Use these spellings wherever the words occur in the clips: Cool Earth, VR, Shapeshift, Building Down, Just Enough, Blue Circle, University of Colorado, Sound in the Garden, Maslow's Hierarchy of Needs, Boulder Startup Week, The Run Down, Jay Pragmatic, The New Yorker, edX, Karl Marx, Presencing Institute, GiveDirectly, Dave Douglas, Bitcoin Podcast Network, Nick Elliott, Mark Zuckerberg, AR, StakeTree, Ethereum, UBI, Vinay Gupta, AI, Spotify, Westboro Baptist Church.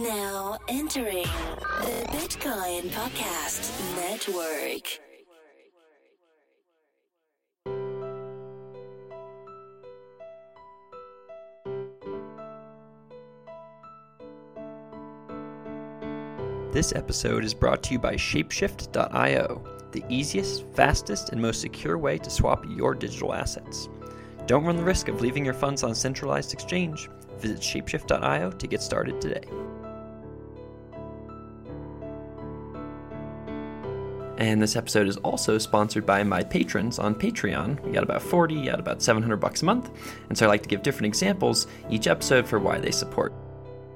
Now entering the Bitcoin Podcast Network. This episode is brought to you by Shapeshift.io, the easiest, fastest, and most secure way to swap your digital assets. Don't run the risk of leaving your funds on a centralized exchange. Visit Shapeshift.io to get started today. And this episode is also sponsored by my patrons on Patreon. We got about 40 at about $700 a month. And so I like to give different examples each episode for why they support.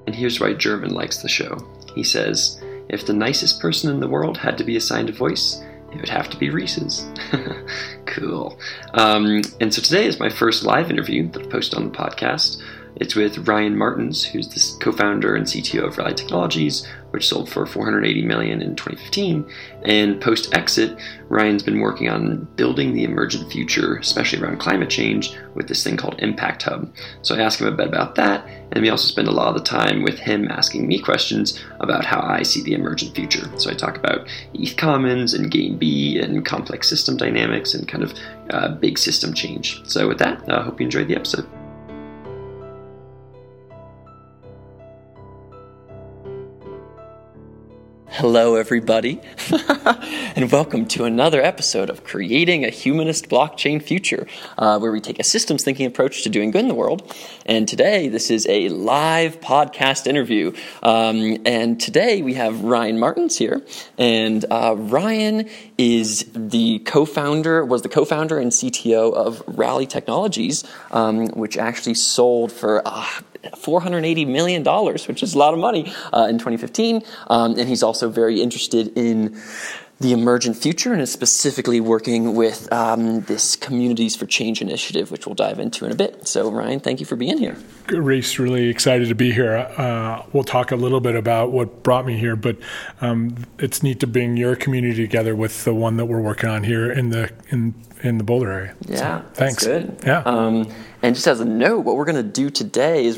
And here's why German likes the show. He says, if the nicest person in the world had to be assigned a voice, it would have to be Rhys's. Cool. And so today is my first live interview that I post on the podcast. It's with Ryan Martens, who's the co-founder and CTO of Rally Technologies, which sold for $480 million in 2015. And post-exit, Ryan's been working on building the emergent future, especially around climate change, with this thing called Impact Hub. So I ask him a bit about that, and we also spend a lot of the time with him asking me questions about how I see the emergent future. So I talk about ETH Commons and Game B and complex system dynamics and kind of big system change. So with that, I hope you enjoyed the episode. Hello, everybody, and welcome to another episode of Creating a Humanist Blockchain Future, where we take a systems thinking approach to doing good in the world. And today, this is a live podcast interview. And today, we have Ryan Martens here. And Ryan was the co-founder and CTO of Rally Technologies, which actually sold for $480 million, which is a lot of money, in 2015. And he's also very interested in the emergent future and is specifically working with this Communities for Change initiative, which we'll dive into in a bit. So, Ryan, thank you for being here. Rhys, really excited to be here. We'll talk a little bit about what brought me here, but it's neat to bring your community together with the one that we're working on here in the Boulder area. Yeah, so, thanks. That's good. Yeah. And just as a note, what we're going to do today is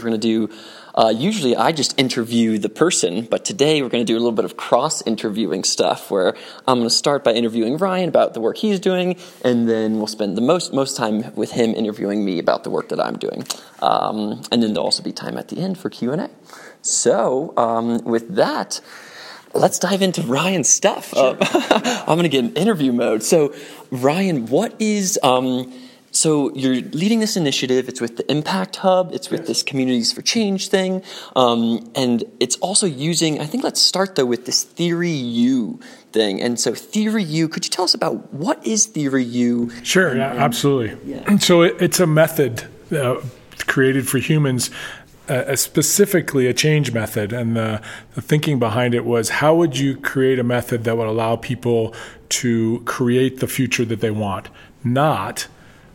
usually I just interview the person, but today we're going to do a little bit of cross-interviewing stuff where I'm going to start by interviewing Ryan about the work he's doing, and then we'll spend the most time with him interviewing me about the work that I'm doing. And then there'll also be time at the end for Q&A. So with that, let's dive into Ryan's stuff. Sure. I'm going to get in interview mode. So Ryan, what is... So you're leading this initiative. It's with the Impact Hub. It's with this Communities for Change thing. And it's also using, I think let's start though with this Theory U thing. And so Theory U, could you tell us about what is Theory U? Sure, absolutely. Yeah. So it's a method created for humans, specifically a change method. And the thinking behind it was, how would you create a method that would allow people to create the future that they want, not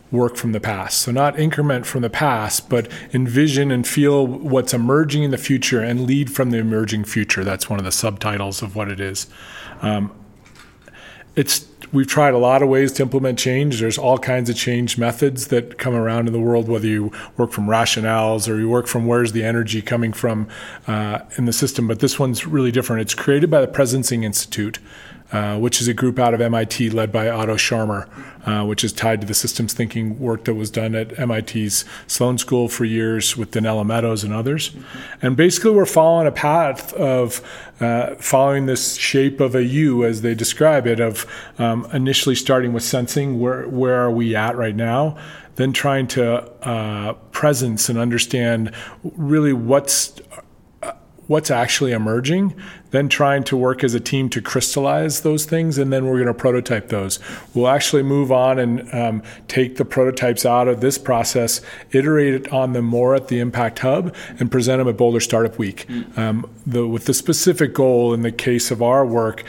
work from the past. So not increment from the past, but envision and feel what's emerging in the future and lead from the emerging future. That's one of the subtitles of what it is. We've tried a lot of ways to implement change. There's all kinds of change methods that come around in the world, whether you work from rationales or you work from where's the energy coming from in the system. But this one's really different. It's created by the Presencing Institute, which is a group out of MIT led by Otto Scharmer, which is tied to the systems thinking work that was done at MIT's Sloan School for years with Danella Meadows and others. Mm-hmm. And basically we're following a path of following this shape of a U, as they describe it, of initially starting with sensing, where are we at right now, then trying to presence and understand really what's actually emerging, then trying to work as a team to crystallize those things, and then we're going to prototype those. We'll actually move on and take the prototypes out of this process, iterate on them more at the Impact Hub, and present them at Boulder Startup Week, with the specific goal, in the case of our work,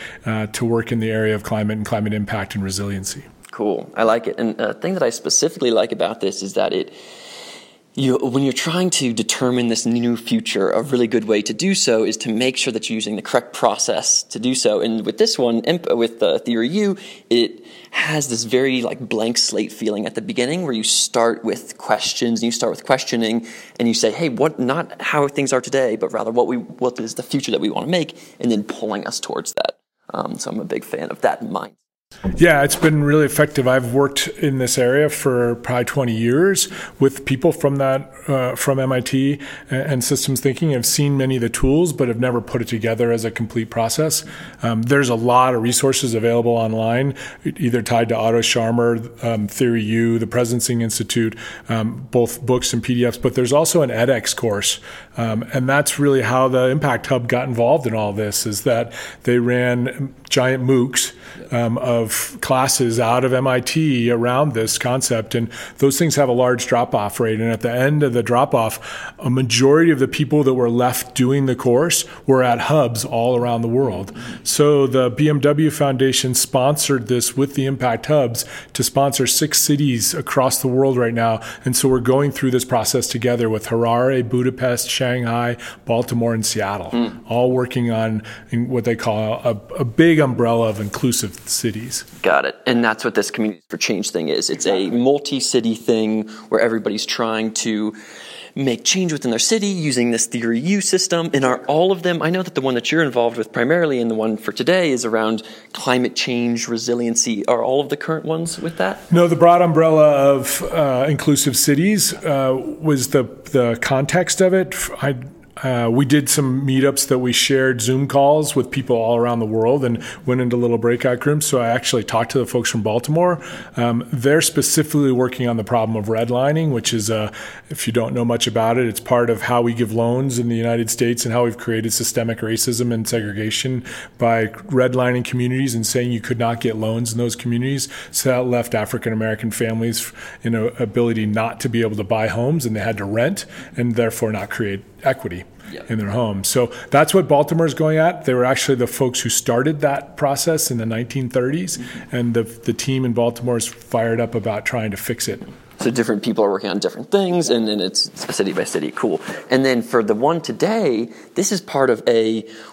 to work in the area of climate and climate impact and resiliency. Cool. I like it. And the thing that I specifically like about this is that it when you're trying to determine this new future, a really good way to do so is to make sure that you're using the correct process to do so. And with this one, with Theory U, it has this very blank slate feeling at the beginning, where you start with questions and you start with questioning, and you say, hey, not how things are today, but rather what is the future that we want to make, and then pulling us towards that. So I'm a big fan of that mindset. Yeah, it's been really effective. I've worked in this area for probably 20 years with people from that, from MIT and systems thinking. I've seen many of the tools, but have never put it together as a complete process. There's a lot of resources available online, either tied to Otto Scharmer, Theory U, the Presencing Institute, both books and PDFs. But there's also an edX course, and that's really how the Impact Hub got involved in all this. Is that they ran giant MOOCs of classes out of MIT around this concept. And those things have a large drop-off rate. And at the end of the drop-off, a majority of the people that were left doing the course were at hubs all around the world. So the BMW Foundation sponsored this with the Impact Hubs to sponsor 6 cities across the world right now. And so we're going through this process together with Harare, Budapest, Shanghai, Baltimore, and Seattle, all working on what they call a big umbrella of inclusive cities. Got it. And that's what this Communities for Change thing is. It's a multi-city thing where everybody's trying to make change within their city using this Theory U system. And are all of them, I know that the one that you're involved with primarily and the one for today is around climate change, resiliency. Are all of the current ones with that? No, the broad umbrella of inclusive cities was the context of it. We did some meetups that we shared Zoom calls with people all around the world and went into little breakout rooms. So I actually talked to the folks from Baltimore. They're specifically working on the problem of redlining, which is, if you don't know much about it, it's part of how we give loans in the United States and how we've created systemic racism and segregation by redlining communities and saying you could not get loans in those communities. So that left African-American families in an ability not to be able to buy homes, and they had to rent and therefore not create equity in their home. So that's what Baltimore is going at. They were actually the folks who started that process in the 1930s, and the team in Baltimore is fired up about trying to fix it. So different people are working on different things, and then it's city by city. Cool. And then for the one today, this is part of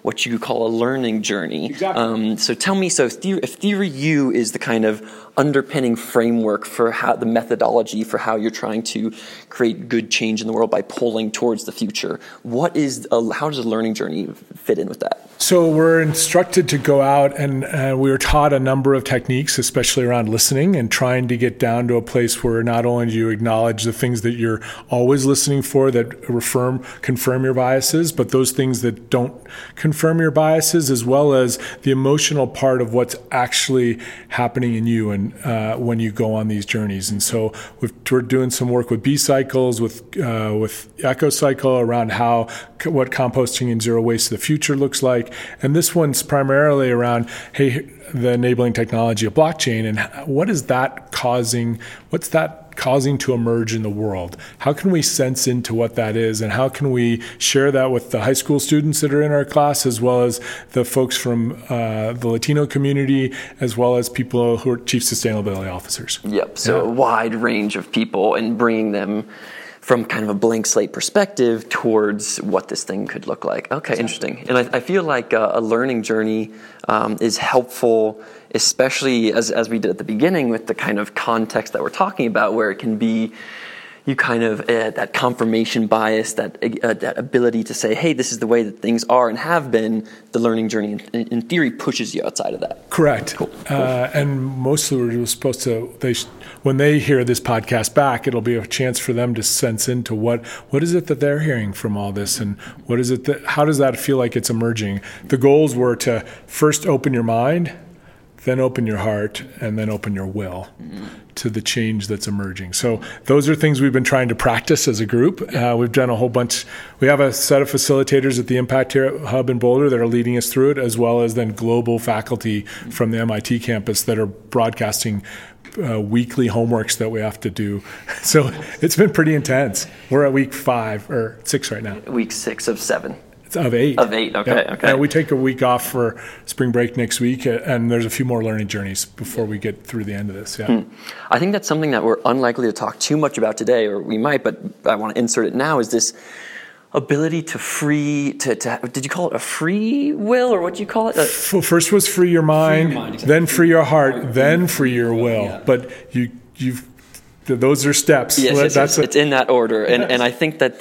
what you call a learning journey. Exactly. So tell me, if Theory U is the kind of underpinning framework for how the methodology for how you're trying to create good change in the world by pulling towards the future, how does a learning journey fit in with that? So we're instructed to go out, and we were taught a number of techniques, especially around listening and trying to get down to a place where not only do you acknowledge the things that you're always listening for that confirm your biases, but those things that don't confirm your biases, as well as the emotional part of what's actually happening in you and when you go on these journeys. And so we're doing some work with B cycles, with Eco Cycle around what composting and zero waste of the future looks like. And this one's primarily around, the enabling technology of blockchain and what's that causing to emerge in the world? How can we sense into what that is, and how can we share that with the high school students that are in our class, as well as the folks from the Latino community, as well as people who are chief sustainability officers? Yep. So a wide range of people, and bringing them from kind of a blank slate perspective towards what this thing could look like. Okay, interesting. And I feel like a learning journey is helpful, especially as we did at the beginning with the kind of context that we're talking about, where it can be you kind of that confirmation bias, that ability to say, hey, this is the way that things are and have been. The learning journey, in theory, pushes you outside of that. Correct. Cool. And mostly we're supposed to, when they hear this podcast back, it'll be a chance for them to sense into what is it that they're hearing from all this, and how does that feel like it's emerging? The goals were to first open your mind, then open your heart, and then open your will to the change that's emerging. So those are things we've been trying to practice as a group. We've done a whole bunch. We have a set of facilitators at the Impact Hub in Boulder that are leading us through it, as well as then global faculty from the MIT campus that are broadcasting weekly homeworks that we have to do. So it's been pretty intense. We're at week 5 or 6 right now. Week 6 of 7. Of eight. Okay. We take a week off for spring break next week, and there's a few more learning journeys before we get through the end of this. I think that's something that we're unlikely to talk too much about today, or we might, but I want to insert it now, is this ability to did you call it a free will, or what do you call it? First was free your mind, exactly. Then free your heart, then free your will. Yeah. But you've those are steps. Yes, that's it's in that order. And I think that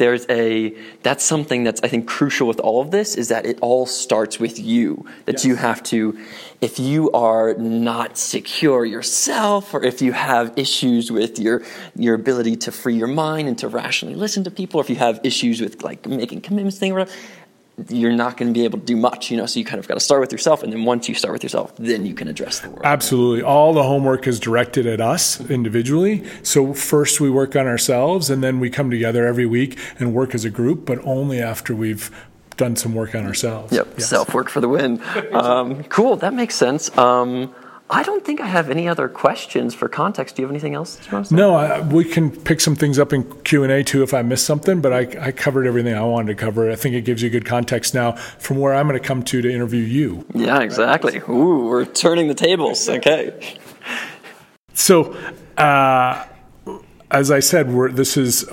that's something that's, I think, crucial with all of this, is that it all starts with you. That you have to, if you are not secure yourself, or if you have issues with your ability to free your mind and to rationally listen to people, or if you have issues with like making commitments, thing or whatever, you're not going to be able to do much, so you kind of got to start with yourself. And then once you start with yourself, then you can address the world. Absolutely. All the homework is directed at us individually. So first we work on ourselves, and then we come together every week and work as a group, but only after we've done some work on ourselves. Yep. Yes. Self-work for the win. Cool. That makes sense. I don't think I have any other questions for context. Do you have anything else? No, we can pick some things up in Q&A too if I missed something, but I covered everything I wanted to cover. I think it gives you good context now from where I'm going to come to interview you. Yeah, exactly. Right? Ooh, we're turning the tables. Okay. So as I said, this is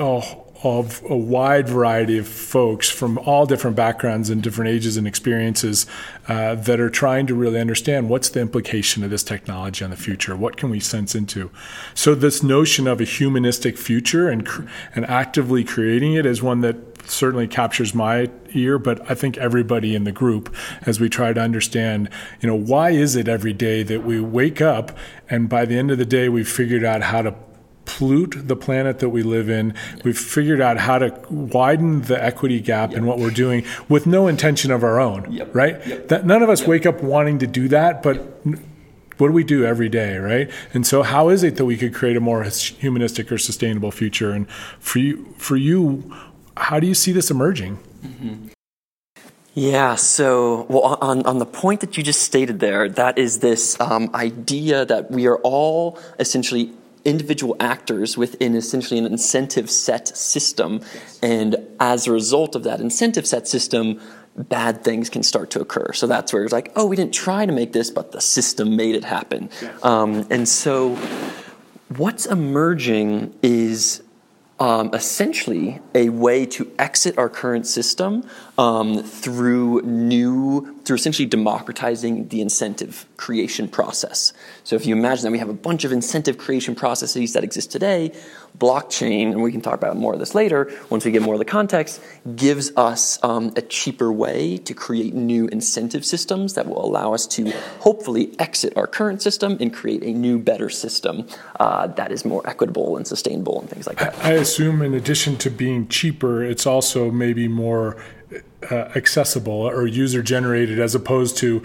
of a wide variety of folks from all different backgrounds and different ages and experiences that are trying to really understand what's the implication of this technology on the future. What can we sense into? So this notion of a humanistic future and actively creating it is one that certainly captures my ear, but I think everybody in the group, as we try to understand, why is it every day that we wake up and by the end of the day we've figured out how to pollute the planet that we live in. We've figured out how to widen the equity gap in what we're doing with no intention of our own, right? That none of us wake up wanting to do that, but what do we do every day, right? And so how is it that we could create a more humanistic or sustainable future? And for you, how do you see this emerging? Mm-hmm. Yeah, so on the point that you just stated there, that is this idea that we are all essentially individual actors within essentially an incentive set system. And as a result of that incentive set system, bad things can start to occur. So that's where it's like, we didn't try to make this, but the system made it happen. Yes. And so what's emerging is essentially a way to exit our current system through essentially democratizing the incentive creation process. So if you imagine that we have a bunch of incentive creation processes that exist today, blockchain, and we can talk about more of this later once we get more of the context, gives us a cheaper way to create new incentive systems that will allow us to hopefully exit our current system and create a new, better system that is more equitable and sustainable and things like that. I assume in addition to being cheaper, it's also maybe more accessible or user-generated, as opposed to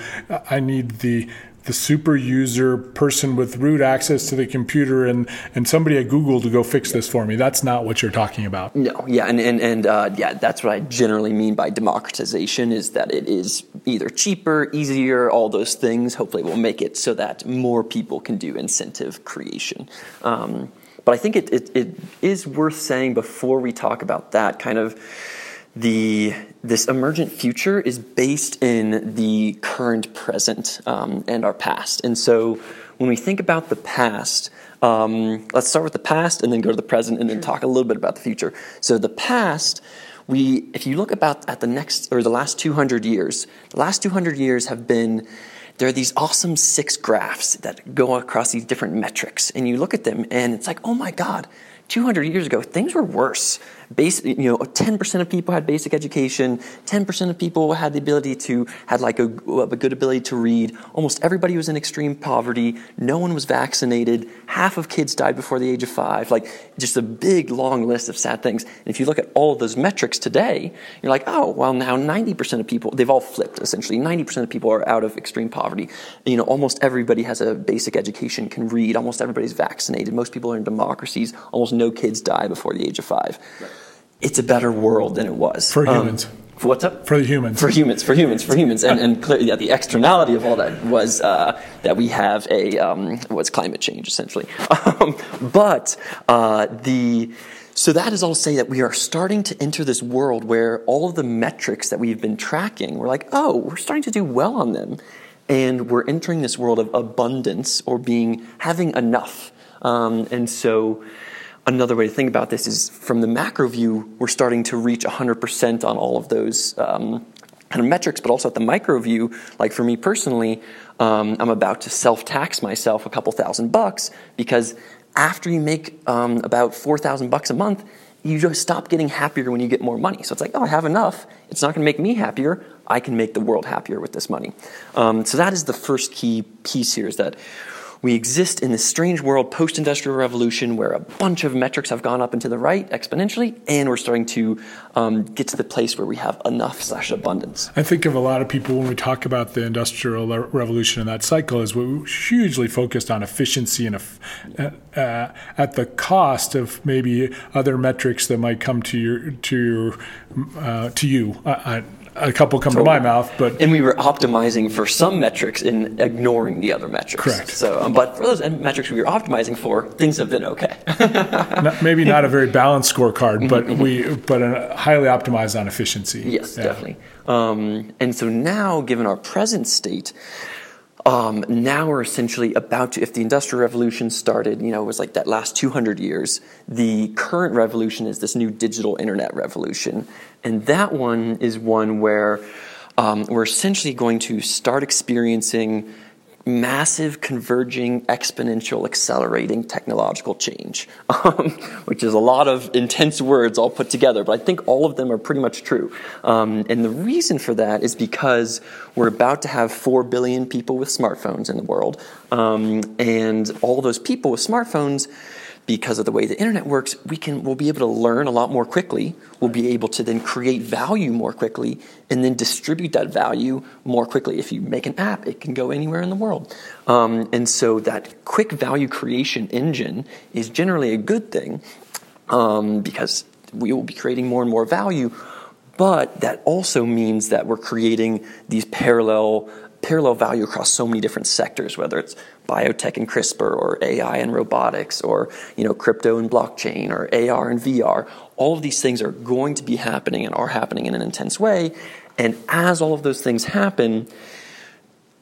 I need the super user person with root access to the computer and somebody at Google to go fix this for me. That's not what you're talking about. No, yeah, and that's what I generally mean by democratization, is that it is either cheaper, easier, all those things. Hopefully we'll make it so that more people can do incentive creation. But I think it is worth saying before we talk about that, kind of this emergent future is based in the current present and our past. And so when we think about the past, let's start with the past and then go to the present and then talk a little bit about the future. So the past, if you look at the last 200 years, the last 200 years have been, there are these awesome 6 graphs that go across these different metrics. And you look at them and it's like, oh my God, 200 years ago, things were worse. 10% of people had basic education. 10% of people had the ability to had a good ability to read. Almost everybody was in extreme poverty. No one was vaccinated. Half of kids died before the age of 5. Just a big long list of sad things. And if you look at all of those metrics today, you're like, now 90% of people, they've all flipped essentially. 90% of people are out of extreme poverty. Almost everybody has a basic education, can read. Almost everybody's vaccinated. Most people are in democracies. Almost no kids die before the age of 5. Right. It's a better world than it was. For humans. What's up? For the humans. For humans. And clearly, the externality of all that was that we have climate change, essentially. But So that is all to say that we are starting to enter this world where all of the metrics that we've been tracking, we're like, oh, we're starting to do well on them. And we're entering this world of abundance or having enough. And so another way to think about this is from the macro view, we're starting to reach 100% on all of those kind of metrics, but also at the micro view, like for me personally, I'm about to self-tax myself a couple $1,000 because after you make about $4,000 a month, you just stop getting happier when you get more money. So it's like, oh, I have enough. It's not going to make me happier. I can make the world happier with this money. So that is the first key piece here, is that we exist in this strange world, post-industrial revolution, where a bunch of metrics have gone up and to the right exponentially, and we're starting to get to the place where we have enough/abundance. I think of a lot of people when we talk about the industrial revolution and that cycle is we're hugely focused on efficiency and at the cost of maybe other metrics that might come to you. A couple come to my mouth, but and we were optimizing for some metrics and ignoring the other metrics. Correct. So, but for those metrics we were optimizing for, things have been okay. Maybe not a very balanced scorecard, but highly optimized on efficiency. Yes, definitely. And so now, given our present state. Now we're essentially about to, if the Industrial Revolution started, it was like that last 200 years, the current revolution is this new digital internet revolution. And that one is one where we're essentially going to start experiencing massive converging, exponential, accelerating technological change, which is a lot of intense words all put together, but I think all of them are pretty much true. And the reason for that is because we're about to have 4 billion people with smartphones in the world, and all those people with smartphones, because of the way the internet works, we'll be able to learn a lot more quickly. We'll be able to then create value more quickly and then distribute that value more quickly. If you make an app, it can go anywhere in the world. And so that quick value creation engine is generally a good thing because we will be creating more and more value. But that also means that we're creating these parallel value across so many different sectors, whether it's biotech and CRISPR or AI and robotics or crypto and blockchain or AR and VR. All of these things are going to be happening and are happening in an intense way. And as all of those things happen,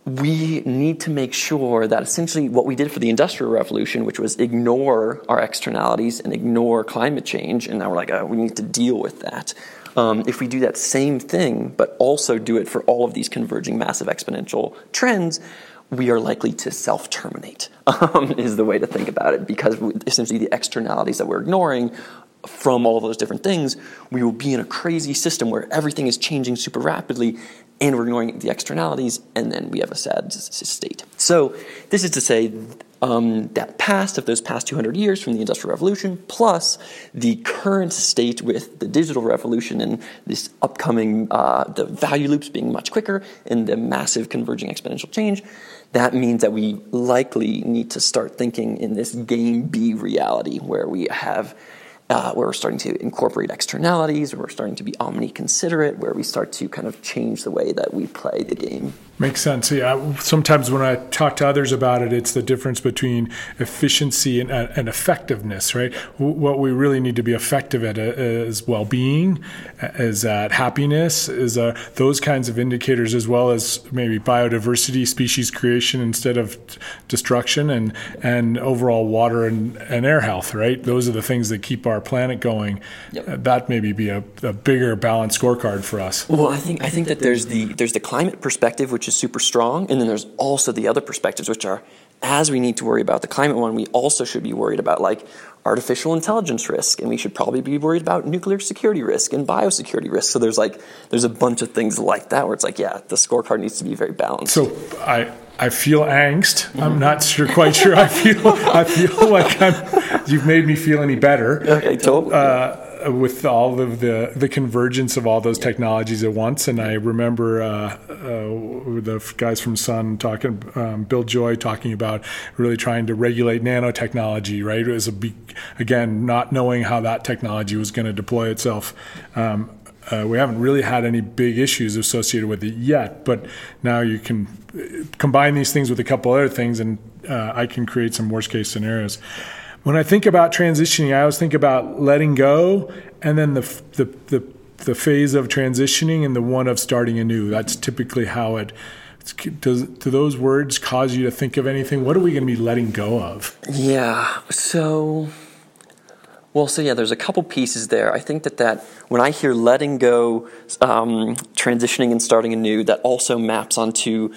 we need to make sure that essentially what we did for the Industrial Revolution, which was ignore our externalities and ignore climate change, and now we're like, oh, we need to deal with that. If we do that same thing, but also do it for all of these converging massive exponential trends, we are likely to self-terminate, is the way to think about it, because essentially the externalities that we're ignoring from all of those different things, we will be in a crazy system where everything is changing super rapidly and we're ignoring the externalities, and then we have a sad state. So this is to say that those past 200 years from the Industrial Revolution plus the current state with the digital revolution and this upcoming, the value loops being much quicker and the massive converging exponential change, that means that we likely need to start thinking in this Game B reality where we have where we're starting to incorporate externalities, where we're starting to be omni-considerate, where we start to kind of change the way that we play the game. Makes sense. Yeah. Sometimes when I talk to others about it, it's the difference between efficiency and effectiveness, right? What we really need to be effective at is well-being, is at happiness, is those kinds of indicators, as well as maybe biodiversity, species creation instead of destruction, and overall water and air health, right? Those are the things that keep our planet going. Yep. That maybe be a bigger balanced scorecard for us. Well, I think that there's the climate perspective, which is super strong, and then there's also the other perspectives, which are, as we need to worry about the climate one, we also should be worried about like artificial intelligence risk, and we should probably be worried about nuclear security risk and biosecurity risk. So there's a bunch of things like that where it's like, yeah, the scorecard needs to be very balanced. So I feel angst. I'm not quite sure. I feel like you've made me feel any better. Okay, totally. With all of the convergence of all those technologies at once. And I remember the guys from Sun talking, Bill Joy talking about really trying to regulate nanotechnology, right? It was again, not knowing how that technology was going to deploy itself. We haven't really had any big issues associated with it yet, but now you can combine these things with a couple other things and I can create some worst case scenarios. When I think about transitioning, I always think about letting go, and then the phase of transitioning and the one of starting anew. That's typically how it. Do those words cause you to think of anything? What are we going to be letting go of? Yeah. So, there's a couple pieces there. I think that when I hear letting go, transitioning and starting anew, that also maps onto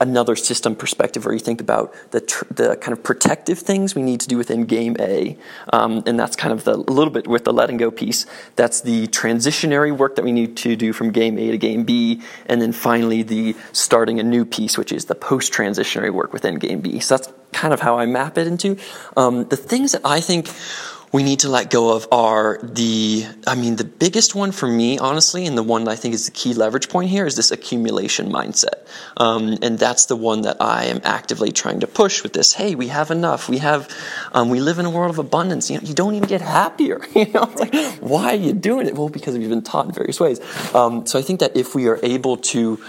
another system perspective where you think about the kind of protective things we need to do within game A, and that's kind of a little bit with the letting go piece. That's the transitionary work that we need to do from game A to game B, and then finally the starting a new piece, which is the post-transitionary work within game B. So that's kind of how I map it into. The things that I think we need to let go of are the biggest one for me, honestly, and the one that I think is the key leverage point here is this accumulation mindset. And that's the one that I am actively trying to push with this. Hey, we have enough. We live in a world of abundance. You don't even get happier. It's like, why are you doing it? Well, because we've been taught in various ways. So I think that if we are able to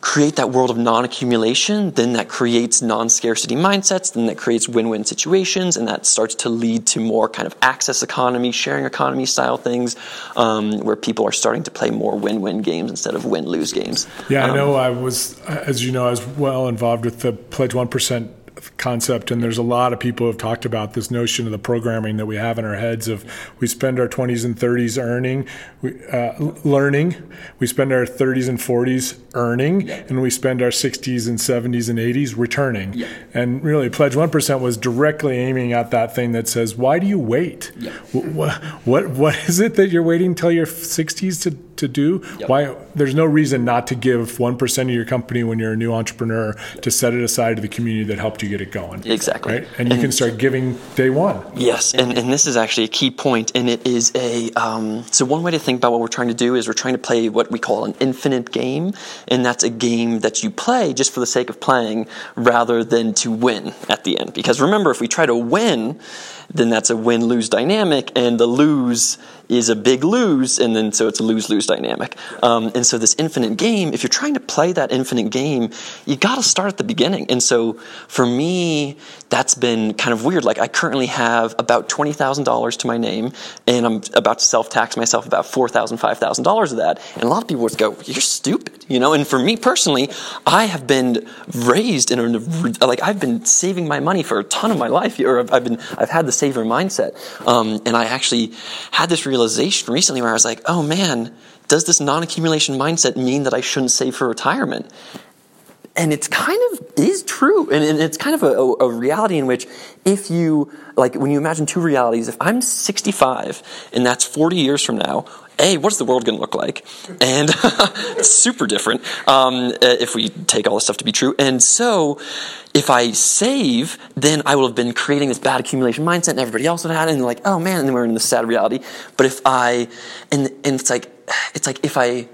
create that world of non-accumulation, then that creates non-scarcity mindsets, then that creates win-win situations, and that starts to lead to more kind of access economy, sharing economy style things, where people are starting to play more win-win games instead of win-lose games. Yeah, I know I was, as you know, I was well involved with the Pledge 1% concept, and there's a lot of people who have talked about this notion of the programming that we have in our heads of we spend our 20s and 30s learning, we spend our 30s and 40s earning, yeah. And we spend our 60s and 70s and 80s returning. Yeah. And really, Pledge 1% was directly aiming at that thing that says, why do you wait? Yeah. What is it that you're waiting till your 60s to do? Yep. Why? There's no reason not to give 1% of your company when you're a new entrepreneur, yep, to set it aside to the community that helped you get it going. Exactly. Right? And you can start giving day one. Yes. And this is actually a key point. And it is so one way to think about what we're trying to do is we're trying to play what we call an infinite game. And that's a game that you play just for the sake of playing rather than to win at the end. Because remember, if we try to win, then that's a win-lose dynamic, and the lose is a big lose, and then so it's a lose-lose dynamic. And so this infinite game, if you're trying to play that infinite game, you got to start at the beginning. And so for me, that's been kind of weird. Like I currently have about $20,000 to my name, and I'm about to self-tax myself about $4,000, $5,000 of that. And a lot of people would go, "You're stupid," And for me personally, I have been raised in I've been saving my money for a ton of my life, or I've had the saver mindset, and I actually had this realization recently where I was like, oh man, does this non-accumulation mindset mean that I shouldn't save for retirement? And it's kind of is true, and it's kind of a reality in which if you, like when you imagine two realities, if I'm 65 and that's 40 years from now, A, what's the world going to look like? And it's super different if we take all this stuff to be true. And so if I save, then I will have been creating this bad accumulation mindset, and everybody else would have had it, and they're like, oh man, and then we're in this sad reality. But if I, and it's like if I,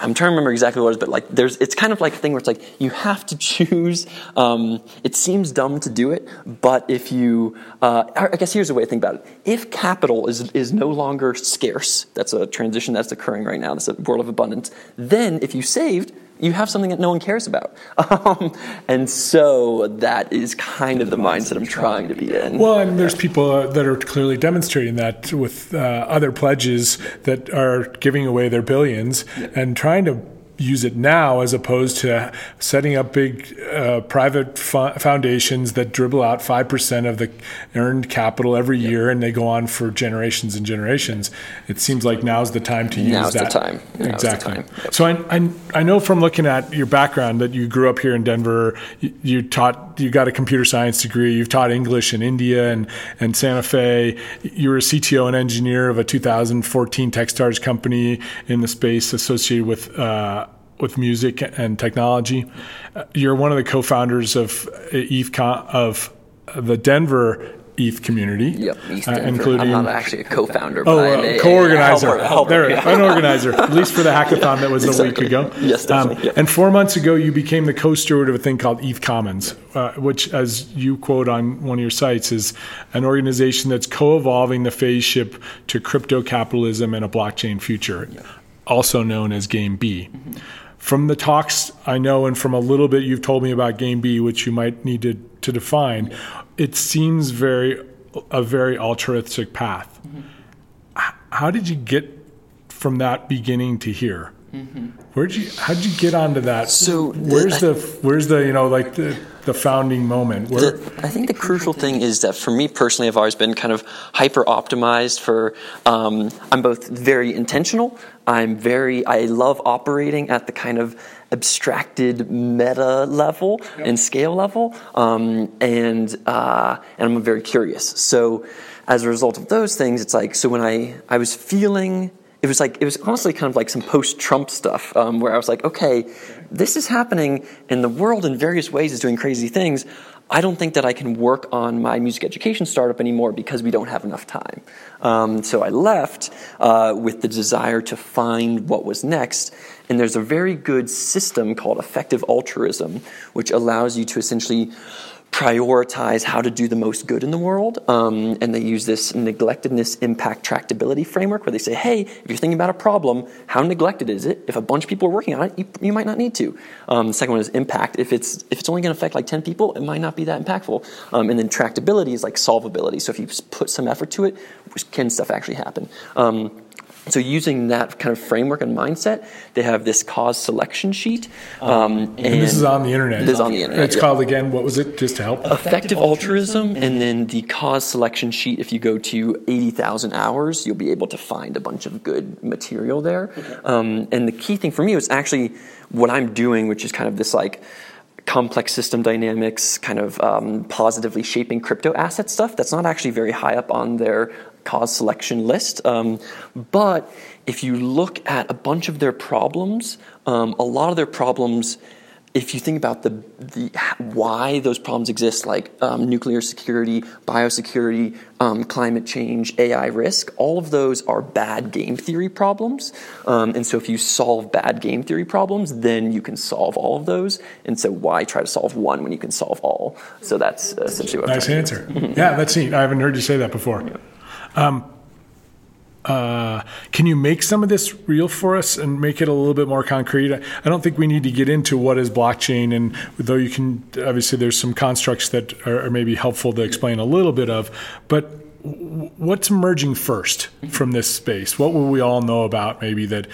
I'm trying to remember exactly what it is, but like it's kind of like a thing where it's like you have to choose. It seems dumb to do it, but if you, I guess here's a way to think about it. If capital is no longer scarce, that's a transition that's occurring right now. That's a world of abundance. Then if you saved, you have something that no one cares about. And so that is kind of the mindset I'm trying to be in. Well, and there's people that are clearly demonstrating that with other pledges that are giving away their billions, yeah, and trying to use it now as opposed to setting up big private foundations that dribble out 5% of the earned capital every, yep, year, and they go on for generations and generations. It seems like now's the time to use that. Now's the time. Yep. So I know from looking at your background that you grew up here in Denver, you got a computer science degree, you've taught English in India and Santa Fe, you were a CTO and engineer of a 2014 TechStars company in the space associated with music and technology. You're one of the co-founders of the Denver ETH community. Yep, East Denver. Including, I'm not actually a co-founder, but I'm a co-organizer. Helper, there, yeah. An organizer, at least for the hackathon that was a week ago. Yes, definitely. Yep. And 4 months ago, you became the co-steward of a thing called ETH Commons, which, as you quote on one of your sites, is an organization that's co-evolving the phaseship to crypto capitalism and a blockchain future, yep, also known as Game B. Mm-hmm. From the talks I know, and from a little bit you've told me about Game B, which you might need to define, it seems very a very altruistic path. Mm-hmm. How did you get from that beginning to here? Mm-hmm. How did you get onto that? So where's the founding moment? I think the crucial thing is that for me personally, I've always been kind of hyper optimized for. I'm both very intentional. I love operating at the kind of abstracted meta level and scale level, and I'm very curious. So as a result of those things, it's like so when I was feeling. It was honestly kind of like some post-Trump stuff where I was like, okay, this is happening and the world in various ways is doing crazy things. I don't think that I can work on my music education startup anymore because we don't have enough time. So I left with the desire to find what was next. And there's a very good system called effective altruism, which allows you to essentially prioritize how to do the most good in the world, and they use this neglectedness impact tractability framework where they say, hey, if you're thinking about a problem, how neglected is it? If a bunch of people are working on it, you might not need to. The second one is impact. If it's only going to affect like 10 people, it might not be that impactful. And then tractability is like solvability. So if you put some effort to it, can stuff actually happen? So using that kind of framework and mindset, they have this cause selection sheet. And this is on the internet. It's called, again, what was it, just to help? Effective altruism, and then the cause selection sheet, if you go to 80,000 hours, you'll be able to find a bunch of good material there. Okay. And the key thing for me was actually what I'm doing, which is kind of this like complex system dynamics, kind of positively shaping crypto asset stuff. That's not actually very high up on their cause selection list, but if you look at a bunch of their problems, a lot of their problems, if you think about the why those problems exist, like nuclear security, biosecurity, climate change, AI risk, all of those are bad game theory problems. And so if you solve bad game theory problems, then you can solve all of those. And so why try to solve one when you can solve all? So that's essentially what I'm trying to do. Nice answer. Yeah, that's neat. I haven't heard you say that before. Yeah. Can you make some of this real for us and make it a little bit more concrete? I don't think we need to get into what is blockchain, and though you can, obviously there's some constructs that are maybe helpful to explain a little bit of, but what's emerging first from this space? What will we all know about maybe that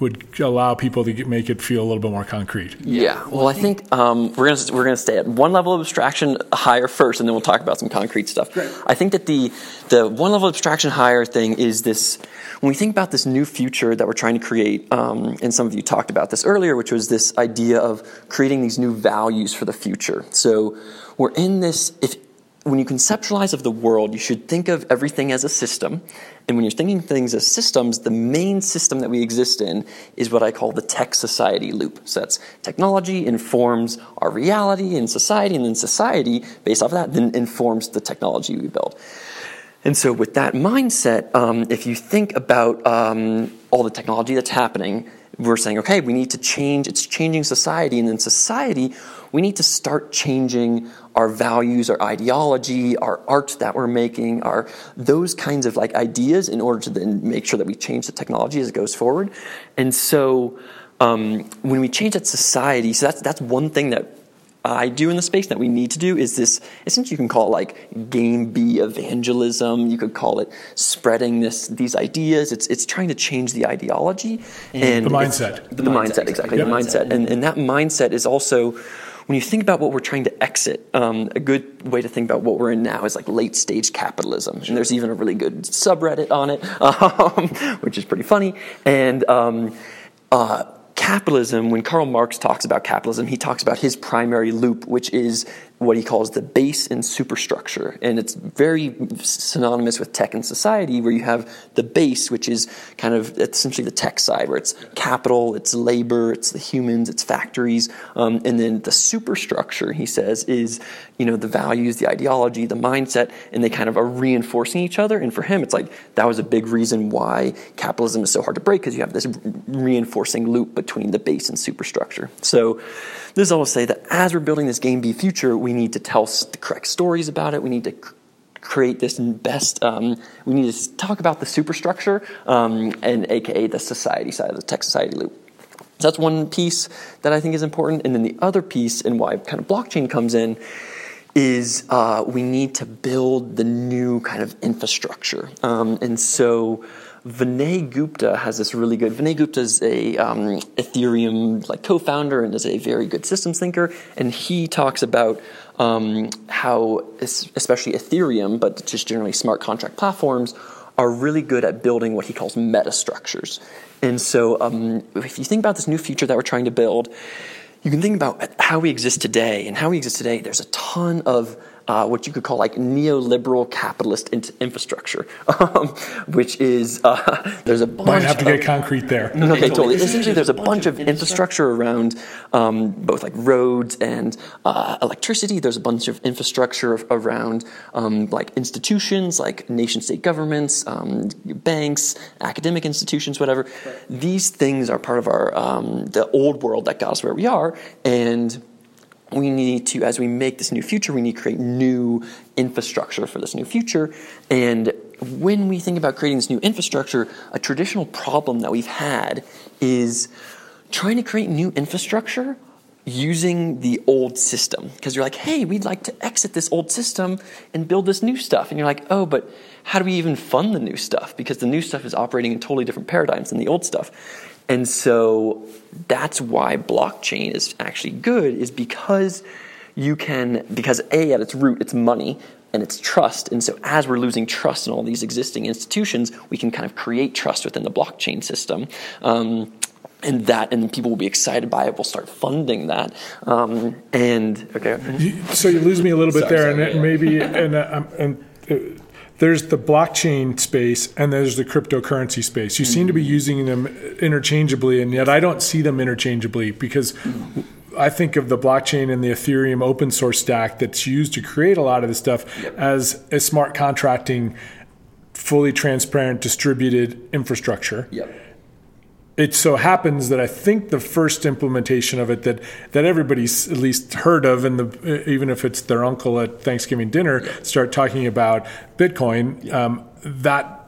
would allow people to make it feel a little bit more concrete? Yeah. Well, I think we're gonna stay at one level of abstraction higher first, and then we'll talk about some concrete stuff. Great. I think that the one level of abstraction higher thing is this. When we think about this new future that we're trying to create, and some of you talked about this earlier, which was this idea of creating these new values for the future. So we're in this. When you conceptualize of the world, you should think of everything as a system. And when you're thinking things as systems, the main system that we exist in is what I call the tech society loop. So that's technology informs our reality in society, and then society, based off of that, then informs the technology we build. And so with that mindset, if you think about all the technology that's happening, we're saying, okay, we need to change. It's changing society. And in society, we need to start changing our values, our ideology, our art that we're making, our those kinds of like ideas in order to then make sure that we change the technology as it goes forward. And so when we change that society, so that's one thing that I do in the space that we need to do is this, essentially you can call it like Game B evangelism, you could call it spreading these ideas, it's trying to change the ideology. And the mindset. The mindset, exactly, yep. The mindset. And that mindset is also, when you think about what we're trying to exit, a good way to think about what we're in now is like late stage capitalism. Sure. And there's even a really good subreddit on it, which is pretty funny. And capitalism, when Karl Marx talks about capitalism, he talks about his primary loop, which is what he calls the base and superstructure. And it's very synonymous with tech and society, where you have the base, which is kind of essentially the tech side, where it's capital, it's labor, it's the humans, it's factories. And then the superstructure, he says, is, the values, the ideology, the mindset, and they kind of are reinforcing each other. And for him, it's like that was a big reason why capitalism is so hard to break, because you have this reinforcing loop between the base and superstructure. So this is all to say that as we're building this Game B future, we need to tell the correct stories about it. We need to create this best. We need to talk about the superstructure, and AKA the society side of the tech society loop. So that's one piece that I think is important. And then the other piece, and why kind of blockchain comes in, is we need to build the new kind of infrastructure. And so Vinay Gupta has this really good... Vinay Gupta is a Ethereum co-founder and is a very good systems thinker. And he talks about how especially Ethereum, but just generally smart contract platforms, are really good at building what he calls metastructures. And so if you think about this new future that we're trying to build, you can think about how we exist today. And how we exist today, there's a ton of what you could call neoliberal capitalist infrastructure, which is there's a bunch. Might have to get concrete there. Okay, totally. Essentially, there's a bunch of infrastructure around both roads and electricity. There's a bunch of infrastructure around institutions, nation-state governments, banks, academic institutions, whatever. Right. These things are part of our the old world that got us where we are, and we need to, as we make this new future, we need to create new infrastructure for this new future. And when we think about creating this new infrastructure, a traditional problem that we've had is trying to create new infrastructure using the old system. Because you're like, hey, we'd like to exit this old system and build this new stuff. And you're like, oh, but how do we even fund the new stuff? Because the new stuff is operating in totally different paradigms than the old stuff. And so that's why blockchain is actually good, is because you can, because A, at its root, it's money and it's trust. And so as we're losing trust in all these existing institutions, we can kind of create trust within the blockchain system. And people will be excited by it. We'll start funding that. So you lose me a little bit There's the blockchain space and there's the cryptocurrency space. You seem to be using them interchangeably, and yet I don't see them interchangeably, because I think of the blockchain and the Ethereum open source stack that's used to create a lot of this stuff as a smart contracting, fully transparent, distributed infrastructure. Yep. It so happens that I think the first implementation of it that everybody's at least heard of, even if it's their uncle at Thanksgiving dinner, start talking about Bitcoin, that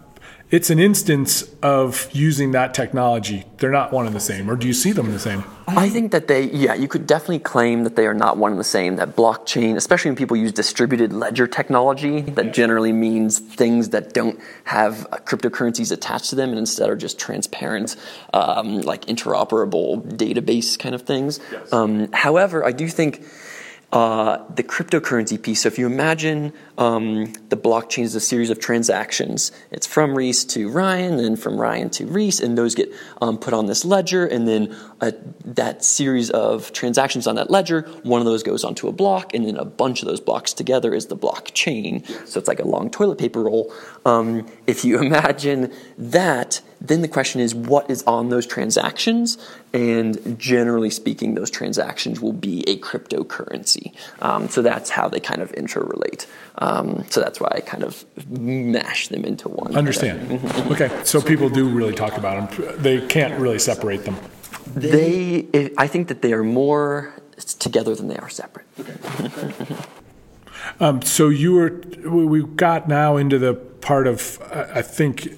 it's an instance of using that technology. They're not one and the same, or do you see them the same? I think that you could definitely claim that they are not one and the same, that blockchain, especially when people use distributed ledger technology, that generally means things that don't have cryptocurrencies attached to them and instead are just transparent, interoperable database kind of things. Yes. However, I do think the cryptocurrency piece. So if you imagine the blockchain is a series of transactions. It's from Rhys to Ryan, then from Ryan to Rhys, and those get put on this ledger, and then that series of transactions on that ledger, one of those goes onto a block, and then a bunch of those blocks together is the blockchain. So it's like a long toilet paper roll. If you imagine that, then the question is, what is on those transactions? And generally speaking, those transactions will be a cryptocurrency. So that's how they kind of interrelate. So that's why I kind of mash them into one. Understand. Okay. So people do really talk about them. They can't really separate them. I think that they are more together than they are separate. Okay. So we've got now into the part of, I think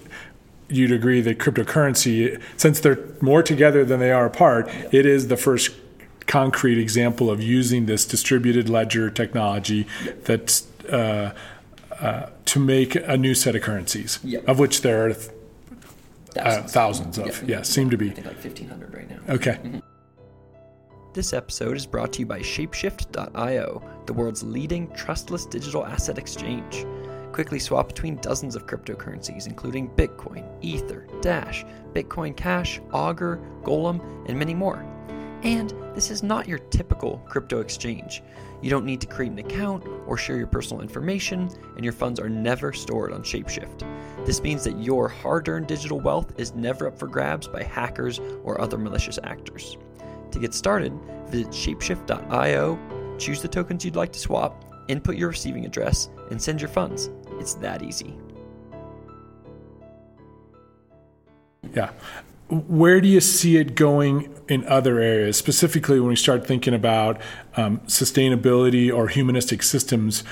you'd agree that cryptocurrency, since they're more together than they are apart, it is the first concrete example of using this distributed ledger technology that's to make a new set of currencies, of which there are thousands of. Yeah, seem to be. I think 1,500 right now. Okay. Mm-hmm. This episode is brought to you by Shapeshift.io, the world's leading trustless digital asset exchange. Quickly swap between dozens of cryptocurrencies, including Bitcoin, Ether, Dash, Bitcoin Cash, Augur, Golem, and many more. And this is not your typical crypto exchange. You don't need to create an account or share your personal information, and your funds are never stored on Shapeshift. This means that your hard-earned digital wealth is never up for grabs by hackers or other malicious actors. To get started, visit shapeshift.io, choose the tokens you'd like to swap, input your receiving address, and send your funds. It's that easy. Yeah. Where do you see it going in other areas, specifically when we start thinking about sustainability or humanistic systems?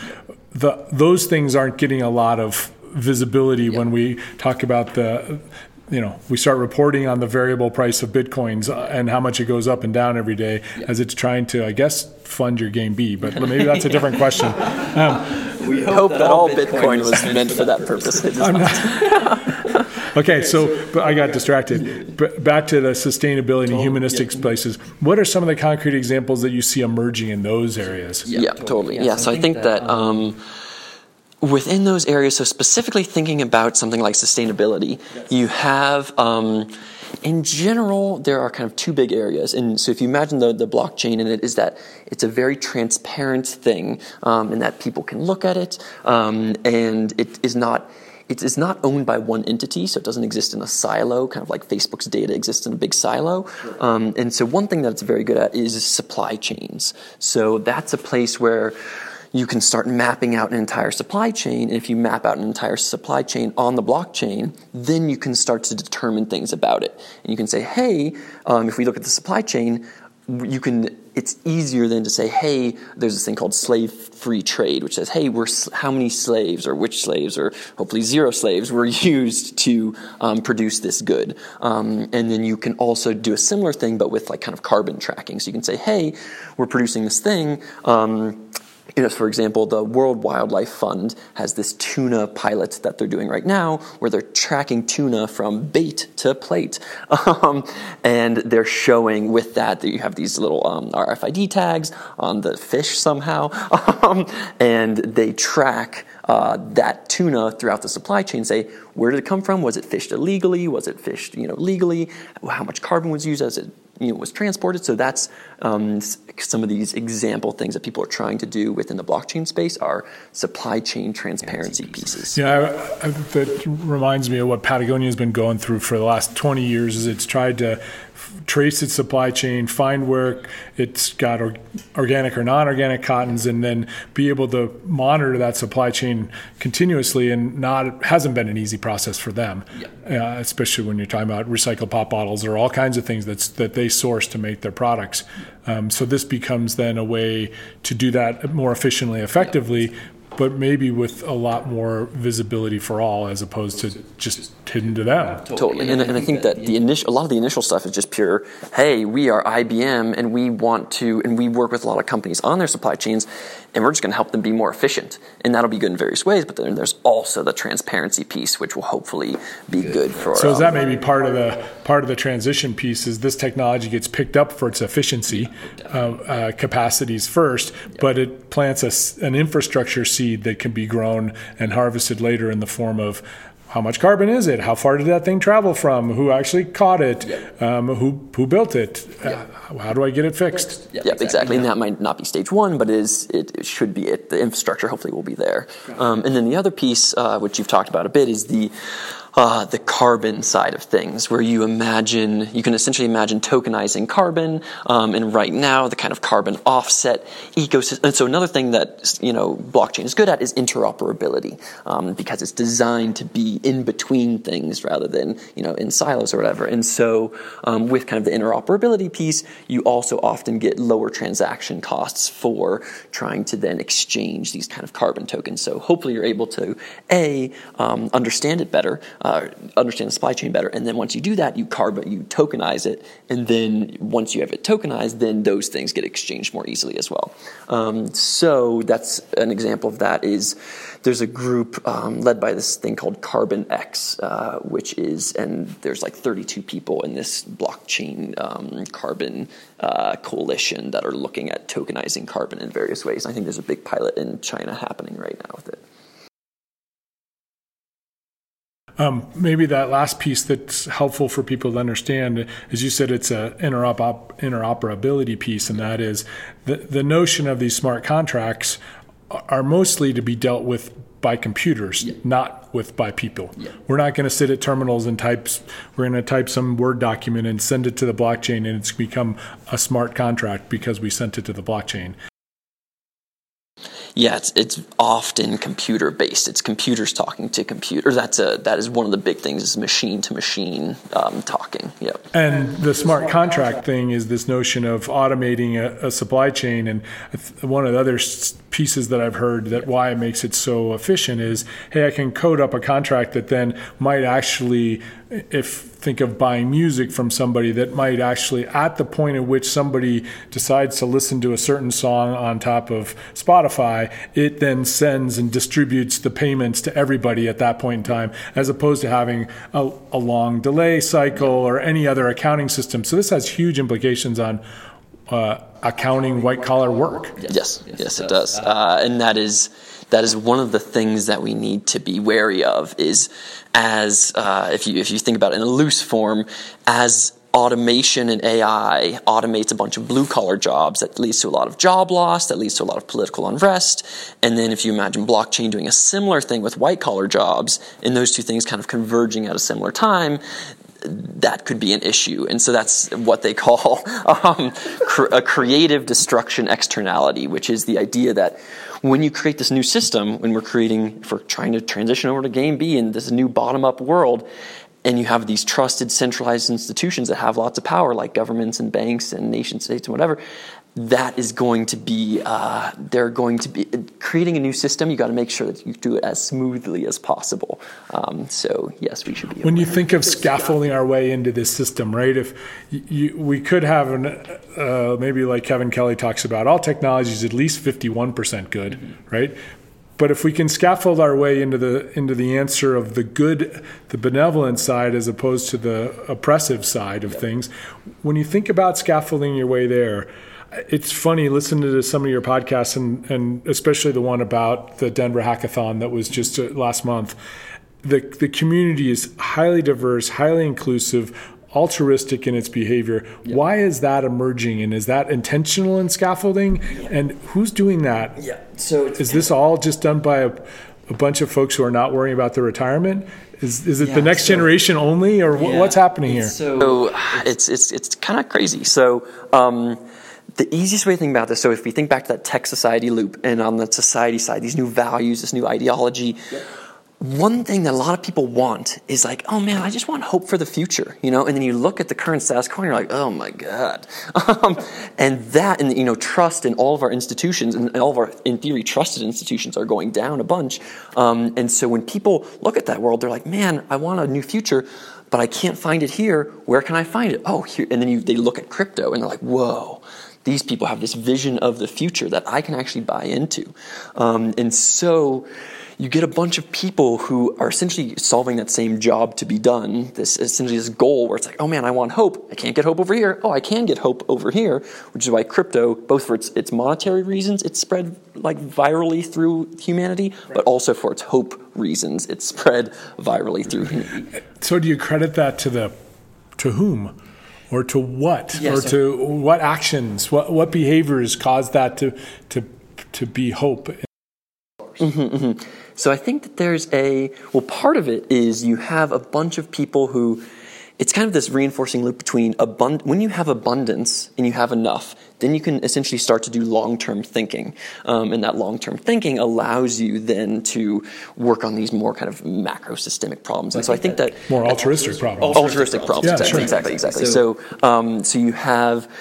Those things aren't getting a lot of visibility when we talk about the you know, we start reporting on the variable price of Bitcoins and how much it goes up and down every day as it's trying to, I guess, fund your Game B, but maybe that's a different question. We hope that all Bitcoin was meant for that purpose. Okay, so but I got distracted. Back to the sustainability and humanistic places. What are some of the concrete examples that you see emerging in those areas? Yeah, totally. So I think that within those areas, so specifically thinking about something like sustainability, you have, in general, there are kind of two big areas. And so if you imagine the blockchain in it is that it's a very transparent thing and that people can look at it and it is not... It is not owned by one entity, so it doesn't exist in a silo, kind of like Facebook's data exists in a big silo. And so one thing that it's very good at is supply chains. So that's a place where you can start mapping out an entire supply chain. And if you map out an entire supply chain on the blockchain, then you can start to determine things about it. And you can say, hey, if we look at the supply chain, you can... It's easier than to say, hey, there's this thing called slave-free trade, which says, hey, how many slaves or which slaves or hopefully zero slaves were used to produce this good. And then you can also do a similar thing but with like kind of carbon tracking. So you can say, hey, we're producing this thing. You know, for example, the World Wildlife Fund has this tuna pilot that they're doing right now where they're tracking tuna from bait to plate. And they're showing with that you have these little RFID tags on the fish somehow. And they track that tuna throughout the supply chain, say, where did it come from? Was it fished illegally? Was it fished, you know, legally? How much carbon was used as it was transported. So that's some of these example things that people are trying to do within the blockchain space are supply chain transparency pieces. Yeah, that reminds me of what Patagonia has been going through for the last 20 years is it's tried to trace its supply chain, find where it's got organic or non-organic cottons, and then be able to monitor that supply chain continuously. And not hasn't been an easy process for them, especially when you're talking about recycled pop bottles or all kinds of things that they source to make their products. So this becomes then a way to do that more efficiently, effectively, but maybe with a lot more visibility for all as opposed to just hidden to them. Totally. And I think that a lot of the initial stuff is just pure, hey, we are IBM and we want to, and we work with a lot of companies on their supply chains and we're just going to help them be more efficient. And that'll be good in various ways, but then there's also the transparency piece, which will hopefully be good for us. So is that maybe part of the transition piece is this technology gets picked up for its efficiency capacities first, but it plants an infrastructure seed that can be grown and harvested later in the form of how much carbon is it? How far did that thing travel from? Who actually caught it? Who built it? How do I get it fixed? Exactly. And that might not be stage one, but it should be it. The infrastructure hopefully will be there. And then the other piece, which you've talked about a bit, is the carbon side of things, where you can essentially imagine tokenizing carbon, and right now the kind of carbon offset ecosystem. And so another thing that blockchain is good at is interoperability, because it's designed to be in between things rather than in silos or whatever. And so with kind of the interoperability piece, you also often get lower transaction costs for trying to then exchange these kind of carbon tokens. So hopefully you're able to understand it better. Understand the supply chain better, and then once you do that, you tokenize it, and then once you have it tokenized, then those things get exchanged more easily as well. So that's an example of that. Is there's a group led by this thing called Carbon X, and there's like 32 people in this blockchain carbon coalition that are looking at tokenizing carbon in various ways. And I think there's a big pilot in China happening right now with it. Maybe that last piece that's helpful for people to understand, as you said, it's an interoperability piece, and that is the notion of these smart contracts are mostly to be dealt with by computers, not by people. We're not going to sit at terminals and we're going to type some Word document and send it to the blockchain, and it's become a smart contract because we sent it to the blockchain. Yeah, it's often computer based. It's computers talking to computers. That is one of the big things, is machine to machine talking. Yep. And the smart contract thing is this notion of automating a supply chain. And one of the other pieces that I've heard that why it makes it so efficient is, hey, I can code up a contract that then might actually, think of buying music from somebody, that might actually, at the point at which somebody decides to listen to a certain song on top of Spotify, it then sends and distributes the payments to everybody at that point in time, as opposed to having a long delay cycle or any other accounting system. So this has huge implications on accounting, white-collar work. Yes, it does. And that is one of the things that we need to be wary of, is as if you think about it in a loose form, as automation and AI automates a bunch of blue-collar jobs, that leads to a lot of job loss, that leads to a lot of political unrest. And then if you imagine blockchain doing a similar thing with white-collar jobs, and those two things kind of converging at a similar time, that could be an issue. And so that's what they call a creative destruction externality, which is the idea that when you create this new system, if we're trying to transition over to Game B in this new bottom-up world, and you have these trusted centralized institutions that have lots of power, like governments and banks and nation states and whatever, that is going to be, creating a new system, you got to make sure that you do it as smoothly as possible. So yes, we should be. When you think of scaffolding our way into this system, right? If we could have maybe like Kevin Kelly talks about, all technology is at least 51% good, mm-hmm. right? But if we can scaffold our way into the answer of the good, the benevolent side, as opposed to the oppressive side of things, when you think about scaffolding your way there, it's funny listening to some of your podcasts, and especially the one about the Denver hackathon that was just last month. The community is highly diverse, highly inclusive, altruistic in its behavior. Yep. Why is that emerging, and is that intentional in scaffolding? Yep. And who's doing that? Yeah. So is this all just done by a bunch of folks who are not worrying about their retirement? Is it the next generation only, or what's happening here? So it's kind of crazy. So. The easiest way to think about this, so if we think back to that tech society loop, and on the society side, these new values, this new ideology, one thing that a lot of people want is like, oh man, I just want hope for the future, you know? And then you look at the current status quo and you're like, oh my God. And trust in all of our institutions, and all of our, in theory, trusted institutions are going down a bunch. And so when people look at that world, they're like, man, I want a new future, but I can't find it here. Where can I find it? Oh, here. And then they look at crypto and they're like, whoa. These people have this vision of the future that I can actually buy into. And so you get a bunch of people who are essentially solving that same job to be done, this goal where it's like, oh man, I want hope. I can't get hope over here. Oh, I can get hope over here, which is why crypto, both for its monetary reasons, it's spread like virally through humanity, but also for its hope reasons, it's spread virally through humanity. So do you credit that to whom? Or to what? Yes, or sir. To what actions? What behaviors caused that to be hope? Mm-hmm, mm-hmm. So I think that there's part of it is you have a bunch of people who, it's kind of this reinforcing loop between when you have abundance and you have enough, then you can essentially start to do long-term thinking. And that long-term thinking allows you then to work on these more kind of macro-systemic problems. And so I think that... More altruistic problems. Altruistic problems, yeah, exactly. So you have...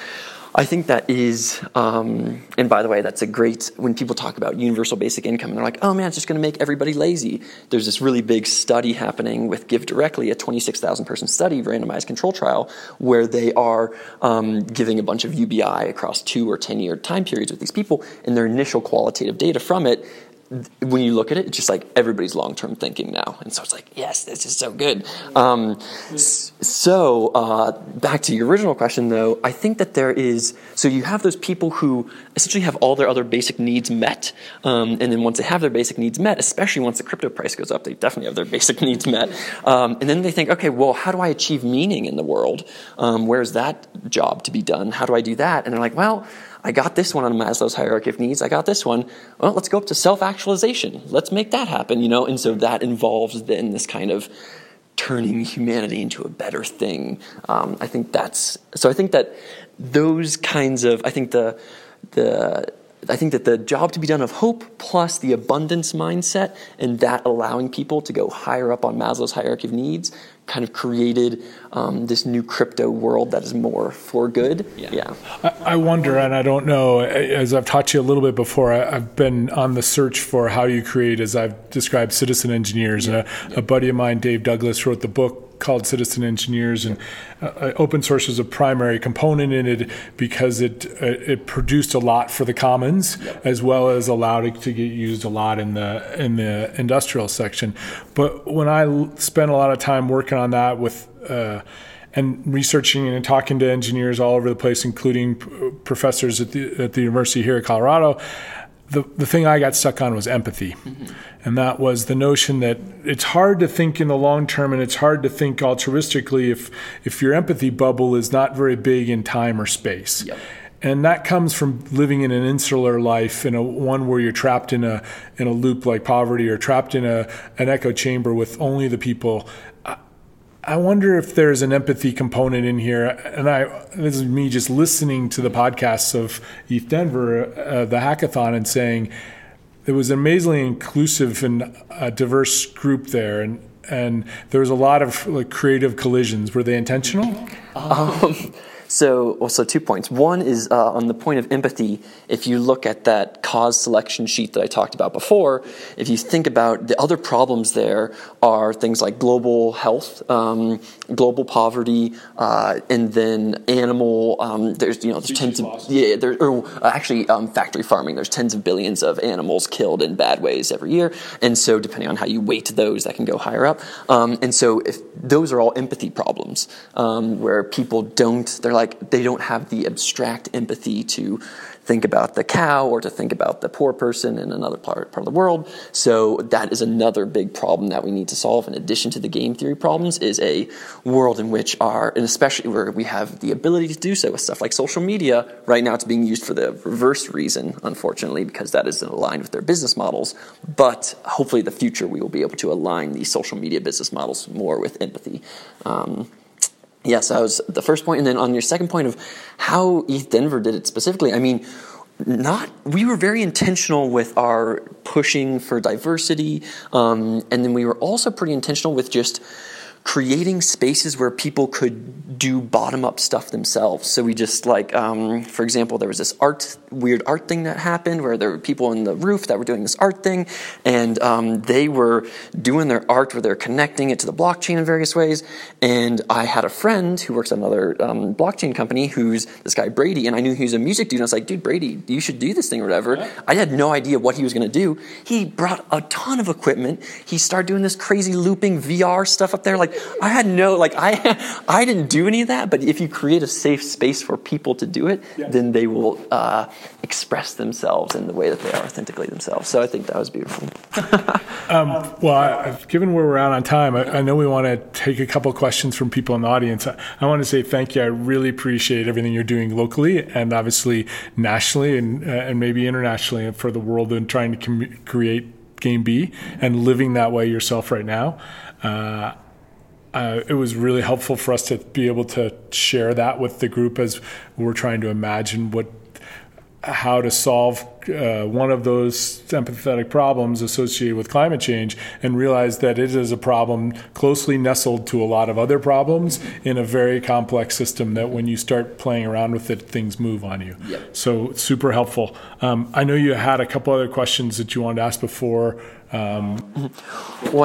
I think that is, and by the way, that's a great, when people talk about universal basic income, and they're like, oh man, it's just going to make everybody lazy. There's this really big study happening with GiveDirectly, a 26,000-person study, randomized control trial, where they are giving a bunch of UBI across 2 or 10-year time periods with these people, and their initial qualitative data from it, when you look at it, it's just like everybody's long-term thinking now. And so it's like, yes, this is so good. Back to your original question, though, I think that there is... So you have those people who essentially have all their other basic needs met. And then once they have their basic needs met, especially once the crypto price goes up, they definitely have their basic needs met. And then they think, okay, well, how do I achieve meaning in the world? Where's that job to be done? How do I do that? And they're like, well... I got this one on Maslow's Hierarchy of Needs. I got this one. Well, let's go up to self-actualization. Let's make that happen, you know? And so that involves then this kind of turning humanity into a better thing. I think that those kinds of – I think the I think that the job to be done of hope plus the abundance mindset and that allowing people to go higher up on Maslow's hierarchy of needs kind of created this new crypto world that is more for good. Yeah. I wonder, and I don't know, as I've taught you a little bit before, I've been on the search for how you create, as I've described, citizen engineers. Yeah. And a buddy of mine, Dave Douglas, wrote the book called Citizen Engineers, and open source is a primary component in it because it produced a lot for the commons, as well as allowed it to get used a lot in the industrial section. But when I spent a lot of time working on that with and researching and talking to engineers all over the place, including professors at the university here at Colorado, the thing I got stuck on was empathy. Mm-hmm. And that was the notion that it's hard to think in the long term and it's hard to think altruistically if your empathy bubble is not very big in time or space. Yep. And that comes from living in an insular life, one where you're trapped in a loop like poverty, or trapped in an echo chamber with only the people. I wonder if there's an empathy component in here. And this is me just listening to the podcasts of ETH Denver, the hackathon, and saying it was an amazingly inclusive and diverse group there. And there was a lot of like creative collisions. Were they intentional? So 2 points. One is on the point of empathy, if you look at that cause selection sheet that I talked about before, if you think about the other problems there are things like global health, global poverty, and then animal, factory farming, there's tens of billions of animals killed in bad ways every year. And so depending on how you weight those, that can go higher up. And so if those are all empathy problems, where people they don't have the abstract empathy to think about the cow or to think about the poor person in another part of the world. So that is another big problem that we need to solve in addition to the game theory problems, is a world in which and especially where we have the ability to do so with stuff like social media. Right now it's being used for the reverse reason, unfortunately, because that isn't aligned with their business models. But hopefully in the future we will be able to align these social media business models more with empathy. Yes, that was the first point. And then on your second point of how ETH Denver did it specifically, I mean, we were very intentional with our pushing for diversity, and then we were also pretty intentional with just creating spaces where people could do bottom-up stuff themselves. So we just for example, there was this weird art thing that happened where there were people on the roof that were doing this art thing, and they were doing their art where they're connecting it to the blockchain in various ways. And I had a friend who works at another blockchain company, who's this guy Brady, and I knew he was a music dude. And I was like, dude, Brady, you should do this thing or whatever. Yeah. I had no idea what he was going to do. He brought a ton of equipment. He started doing this crazy looping VR stuff up there, like, I had no, like, I didn't do any of that, but if you create a safe space for people to do it, then they will express themselves in the way that they are authentically themselves. So I think that was beautiful. Given where we're out on time, I know we want to take a couple questions from people in the audience. I want to say thank you. I really appreciate everything you're doing locally and obviously nationally and maybe internationally for the world, and trying to create Game B and living that way yourself right now. It was really helpful for us to be able to share that with the group as we're trying to imagine how to solve one of those empathetic problems associated with climate change, and realize that it is a problem closely nestled to a lot of other problems in a very complex system that when you start playing around with it, things move on you. Yep. So super helpful. I know you had a couple other questions that you wanted to ask before. I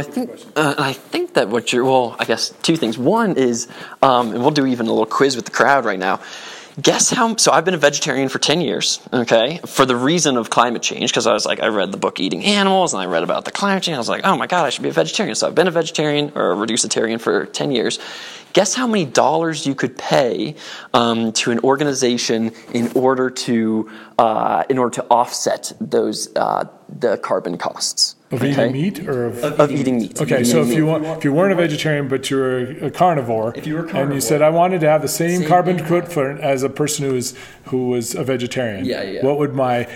think that what you're, well, I guess two things. One is, and we'll do even a little quiz with the crowd right now. Guess how? So I've been a vegetarian for 10 years, okay, for the reason of climate change, because I was like, I read the book Eating Animals, and I read about the climate change. I was like, oh my God, I should be a vegetarian. So I've been a vegetarian or a reducitarian for 10 years. Guess how many dollars you could pay to an organization in order to offset those the carbon costs. Of eating meat or of eating meat. Okay, so if you weren't a vegetarian but you were a carnivore, and you said I wanted to have the same carbon footprint as a person who was a vegetarian. Yeah. What would my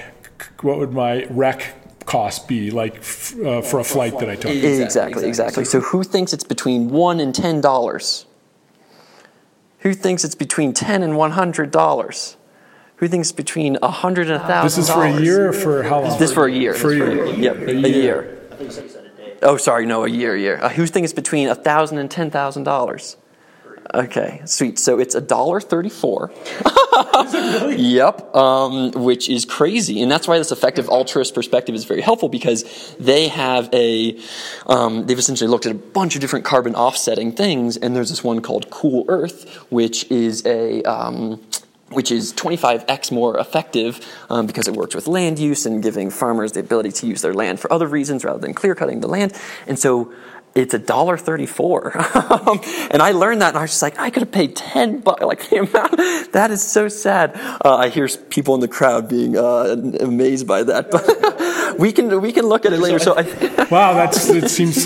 rec cost be like for a flight that I took? Exactly. So who thinks it's between $1 and $10? Who thinks it's between $10 and $100? who thinks between 100 and $1,000. This is for a year or for how long? This for a year. Yep, a year. I think you said you said a day. Oh, sorry, no, a year. Who thinks between $1,000 and $10,000? Okay, sweet. So it's $1.34. Is it really? Yep, which is crazy. And that's why this effective altruist perspective is very helpful, because they have they've essentially looked at a bunch of different carbon offsetting things, and there's this one called Cool Earth, which is 25x more effective because it works with land use and giving farmers the ability to use their land for other reasons rather than clear cutting the land. And so it's $1.34, and I learned that, and I was just like, I could have paid $10, like the amount. That is so sad. I hear people in the crowd being amazed by that, but we can look at it later. So, wow, it seems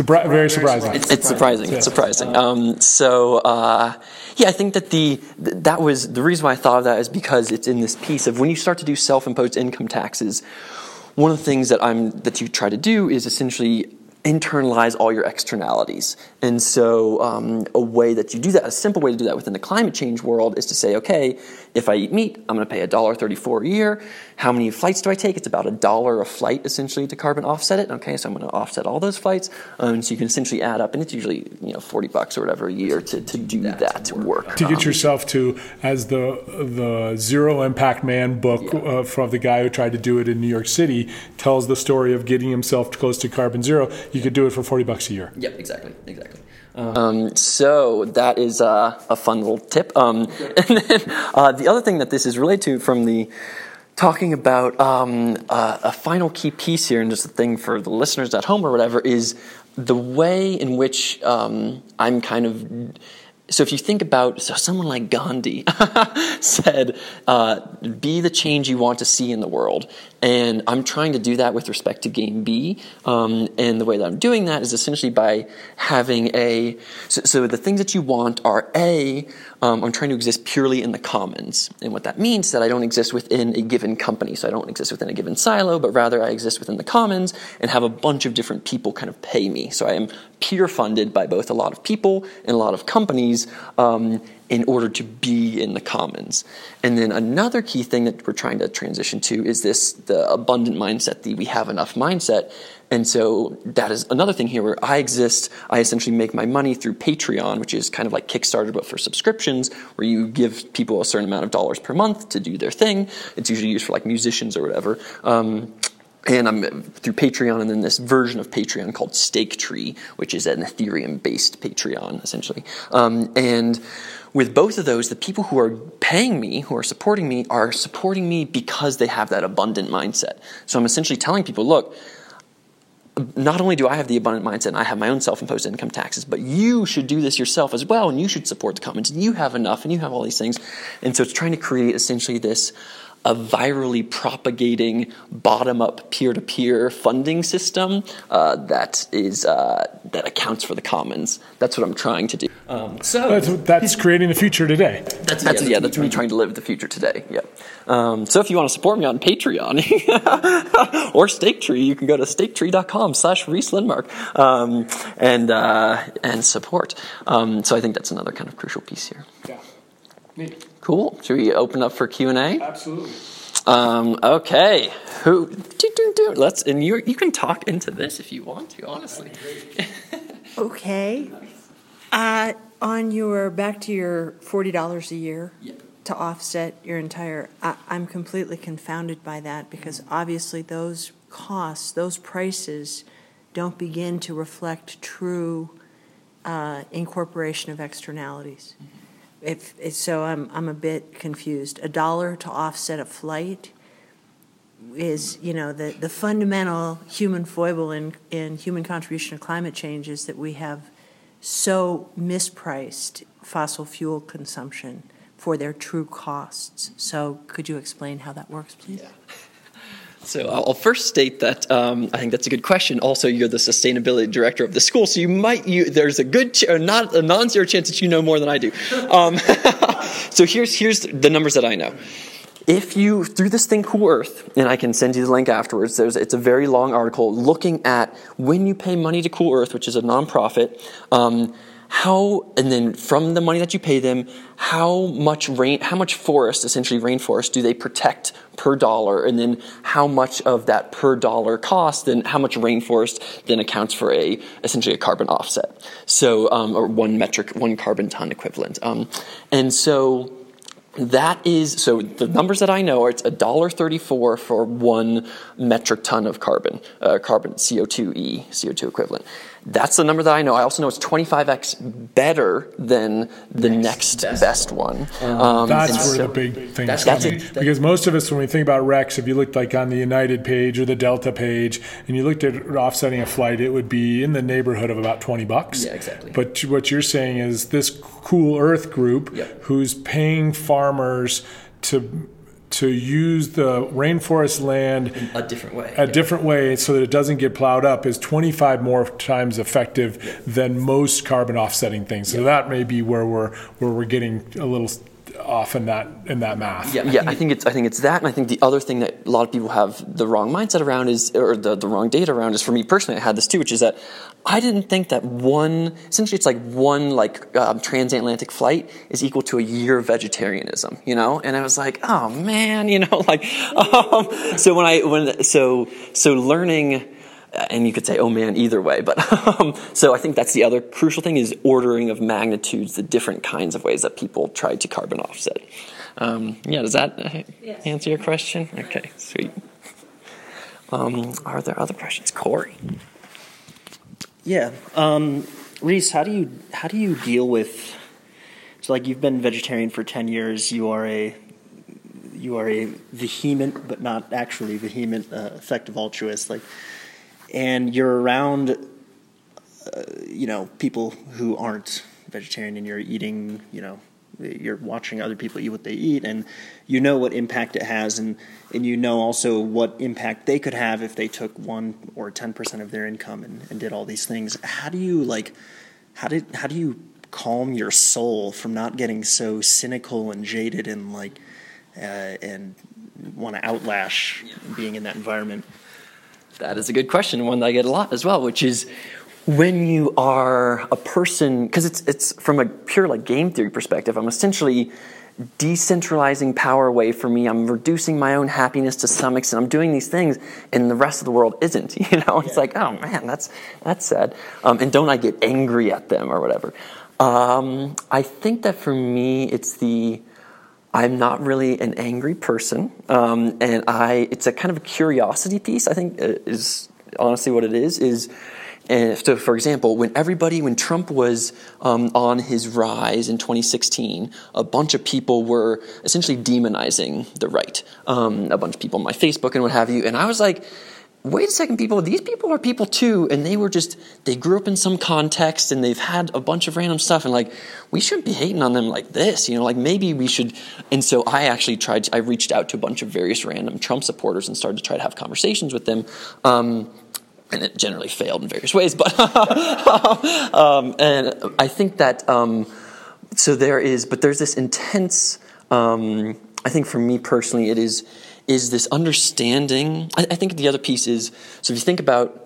very surprising. It's surprising. I think that that was the reason why I thought of that is because it's in this piece of when you start to do self-imposed income taxes. One of the things that you try to do is essentially internalize all your externalities. And so a simple way to do that within the climate change world is to say, okay, if I eat meat, I'm going to pay $1.34 a year. How many flights do I take? It's about $1 a flight, essentially, to carbon offset it. Okay, so I'm going to offset all those flights. So you can essentially add up, and it's usually $40 or whatever a year to do that work. To get yourself to, as the Zero Impact Man book from the guy who tried to do it in New York City, tells the story of getting himself close to carbon zero. You could do it for $40 a year. Yep, yeah, exactly. So that is a fun little tip. And then the other thing that this is related to from the talking about a final key piece here, and just a thing for the listeners at home or whatever, is the way in which I'm kind of. So if you think about, someone like Gandhi said, be the change you want to see in the world. And I'm trying to do that with respect to Game B. And the way that I'm doing that is essentially by having so the things that you want are I'm trying to exist purely in the commons. And what that means is that I don't exist within a given company. So I don't exist within a given silo, but rather I exist within the commons and have a bunch of different people kind of pay me. So I am peer funded by both a lot of people and a lot of companies in order to be in the commons. And then another key thing that we're trying to transition to is the abundant mindset, the we have enough mindset. And so that is another thing here where I exist. I essentially make my money through Patreon, which is kind of like Kickstarter, but for subscriptions, where you give people a certain amount of dollars per month to do their thing. It's usually used for like musicians or whatever. And I'm through Patreon, and then this version of Patreon called StakeTree, which is an Ethereum-based Patreon, essentially. And with both of those, the people who are paying me, who are supporting me because they have that abundant mindset. So I'm essentially telling people, look, not only do I have the abundant mindset and I have my own self-imposed income taxes, but you should do this yourself as well, and you should support the commons, and you have enough, and you have all these things. And so it's trying to create essentially this a virally propagating bottom-up peer-to-peer funding system that accounts for the commons. That's what I'm trying to do. That's creating the future today. That's me trying to live the future today. Yeah. So if you want to support me on Patreon or StakeTree, you can go to staketree.com/Rhys Lindmark and support. So I think that's another kind of crucial piece here. Yeah. Neat. Cool. Should we open up for Q&A? Absolutely. Okay. Who? Let's. And you can talk into this if you want to. Honestly. Okay. On your back to your $40 a year to offset your entire, I'm completely confounded by that because obviously those costs, those prices, don't begin to reflect true incorporation of externalities. Mm-hmm. I'm a bit confused. $1 to offset a flight is, the fundamental human foible in human contribution to climate change is that we have so mispriced fossil fuel consumption for their true costs. So could you explain how that works, please? Yeah. So I'll first state that I think that's a good question. Also, you're the sustainability director of the school, so there's a good, not a non-zero chance that you know more than I do. So here's the numbers that I know. If you through this thing Cool Earth, and I can send you the link afterwards. It's a very long article looking at when you pay money to Cool Earth, which is a nonprofit. and then from the money that you pay them, how much forest do they protect per dollar, and then how much of that per dollar cost, and how much rainforest then accounts for essentially a carbon offset, or one carbon ton equivalent. So the numbers that I know are, it's $1.34 for 1 metric ton of carbon CO2 equivalent. That's the number that I know. I also know it's 25x better than the next best one. That's where the big thing is coming. Because most of us, when we think about RECs, if you looked like on the United page or the Delta page, and you looked at offsetting a flight, it would be in the neighborhood of about $20. Yeah, exactly. But what you're saying is this Cool Earth group, yep, who's paying farmers to use the rainforest land in a different way so that it doesn't get plowed up, is 25 more times effective, yeah, than most carbon offsetting things. So yeah, that may be where we're getting a little off in that math. Yeah, yeah. I think it's that, and I think the other thing that a lot of people have the wrong mindset around is, or the wrong data around, is, for me personally, I had this too, which is that I didn't think that one transatlantic flight is equal to a year of vegetarianism, you know? And I was like, oh man, you know, like, so learning, and you could say, oh man, either way, but so I think that's the other crucial thing, is ordering of magnitudes, the different kinds of ways that people try to carbon offset. Does that answer your question? Okay, sweet. Are there other questions? Corey? Yeah, Rhys, how do you deal with, so like you've been vegetarian for 10 years, you are a vehement but not actually vehement effective altruist, like, and you're around people who aren't vegetarian, and you're eating, you're watching other people eat what they eat, and you know what impact it has, and you know also what impact they could have if they took 1 or 10% of their income and did all these things. How do you calm your soul from not getting so cynical and jaded and and want to outlash being in that environment? That is a good question, one that I get a lot as well, which is, when you are a person, because it's from a pure game theory perspective, I'm essentially decentralizing power away from me. I'm reducing my own happiness to some extent. I'm doing these things, and the rest of the world isn't. It's like, oh man, that's sad. And don't I get angry at them or whatever? I think that for me, it's I'm not really an angry person, and it's a kind of a curiosity piece. I think is honestly what it is. And so, for example, when Trump was on his rise in 2016, a bunch of people were essentially demonizing the right. A bunch of people on my Facebook and what have you. And I was like, wait a second, people, these people are people too. And they grew up in some context, and they've had a bunch of random stuff. And we shouldn't be hating on them like this, maybe we should. And so I reached out to a bunch of various random Trump supporters and started to try to have conversations with them. And it generally failed in various ways, but and I think that there's this intense. I think for me personally, it is this understanding. I think the other piece is, so if you think about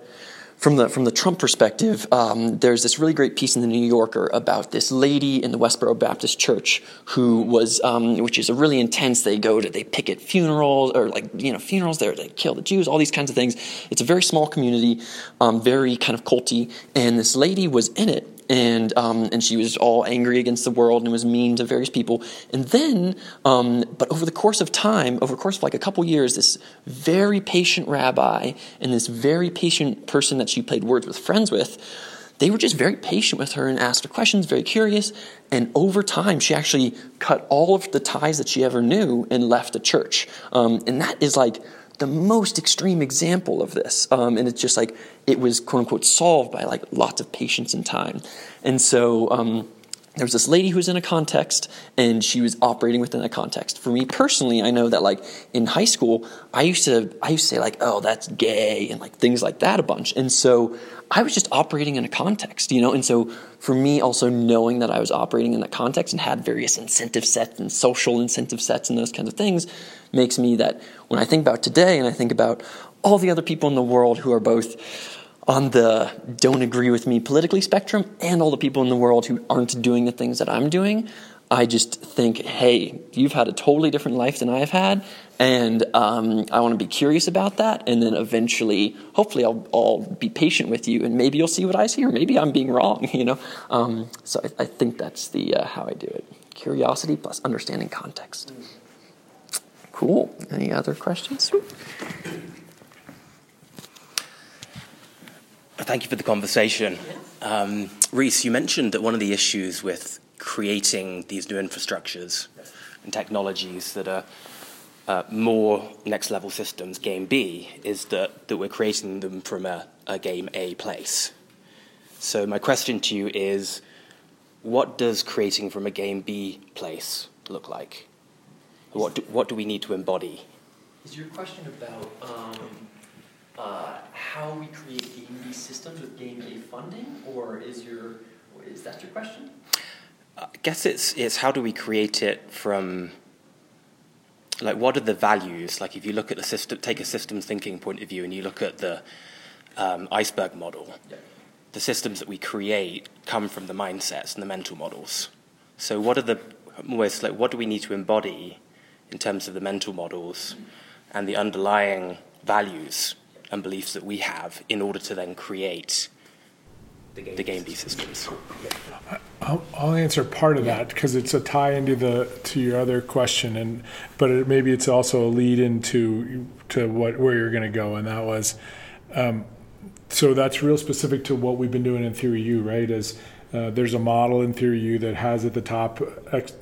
from the Trump perspective, there's this really great piece in the New Yorker about this lady in the Westboro Baptist Church who was, which is a really intense. They picket funerals, or funerals there. They kill the Jews, all these kinds of things. It's a very small community, very kind of culty, and this lady was in it. And she was all angry against the world and was mean to various people. And then, but over the course of time, a couple years, this very patient rabbi and this very patient person that she played words with friends with, they were just very patient with her and asked her questions, very curious. And over time, she actually cut all of the ties that she ever knew and left the church. And that is the most extreme example of this. And it's just it was quote unquote solved by lots of patience and time. And so there was this lady who was in a context, and she was operating within a context. For me personally, I know that in high school, I used to say oh, that's gay, and things like that a bunch. And so I was just operating in a context, and so for me, also knowing that I was operating in that context and had various incentive sets and social incentive sets and those kinds of things, makes me that when I think about today and I think about all the other people in the world who are both on the don't agree with me politically spectrum and all the people in the world who aren't doing the things that I'm doing, I just think, hey, you've had a totally different life than I've had, and I want to be curious about that, and then eventually, hopefully, I'll be patient with you, and maybe you'll see what I see, or maybe I'm being wrong, you know? So I think that's the how I do it. Curiosity plus understanding context. Cool. Any other questions? Thank you for the conversation. Rhys, you mentioned that one of the issues with creating these new infrastructures and technologies that are more next-level systems, Game B, is that we're creating them from a Game A place. So my question to you is, what does creating from a Game B place look like? What do we need to embody? Is your question about how we create Game B systems with Game A funding, or is that your question? I guess it's how do we create it from, like, what are the values? Like, if you look at the system, take a systems thinking point of view, and you look at the iceberg model, yeah. The systems that we create come from the mindsets and the mental models. So what are what do we need to embody in terms of the mental models and the underlying values and beliefs that we have in order to then create the Game B systems? I'll answer part of that because it's a tie into to your other question, but maybe it's also a lead into where you're going to go, and that was so that's real specific to what we've been doing in Theory U, right? Is there's a model in Theory U that has at the top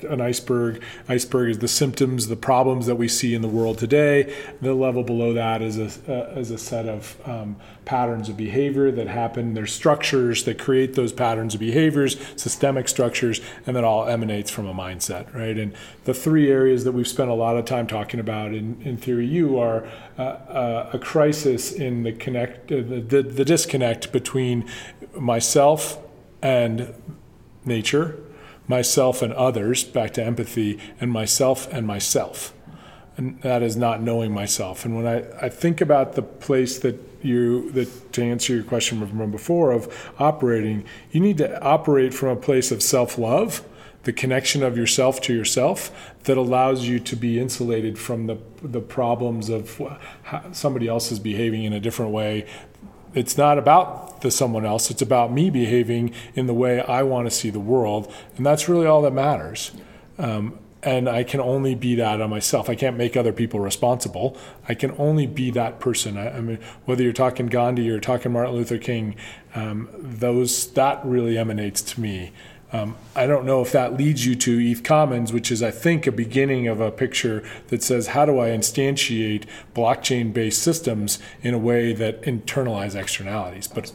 an iceberg. Iceberg is the symptoms, the problems that we see in the world today. The level below that is a set of patterns of behavior that happen. There's structures that create those patterns of behaviors, systemic structures, and that all emanates from a mindset, right? And the three areas that we've spent a lot of time talking about in Theory U are a crisis in the disconnect between myself and nature, myself and others, back to empathy, and myself and myself. And that is not knowing myself. And when I think about the place that to answer your question from before of operating, you need to operate from a place of self-love, the connection of yourself to yourself that allows you to be insulated from the problems of how somebody else is behaving in a different way. It's not about the someone else. It's about me behaving in the way I want to see the world. And that's really all that matters. And I can only be that on myself. I can't make other people responsible. I can only be that person. I mean, whether you're talking Gandhi or talking Martin Luther King, that really emanates to me. I don't know if that leads you to ETH Commons, which is, I think, a beginning of a picture that says, how do I instantiate blockchain-based systems in a way that internalize externalities? But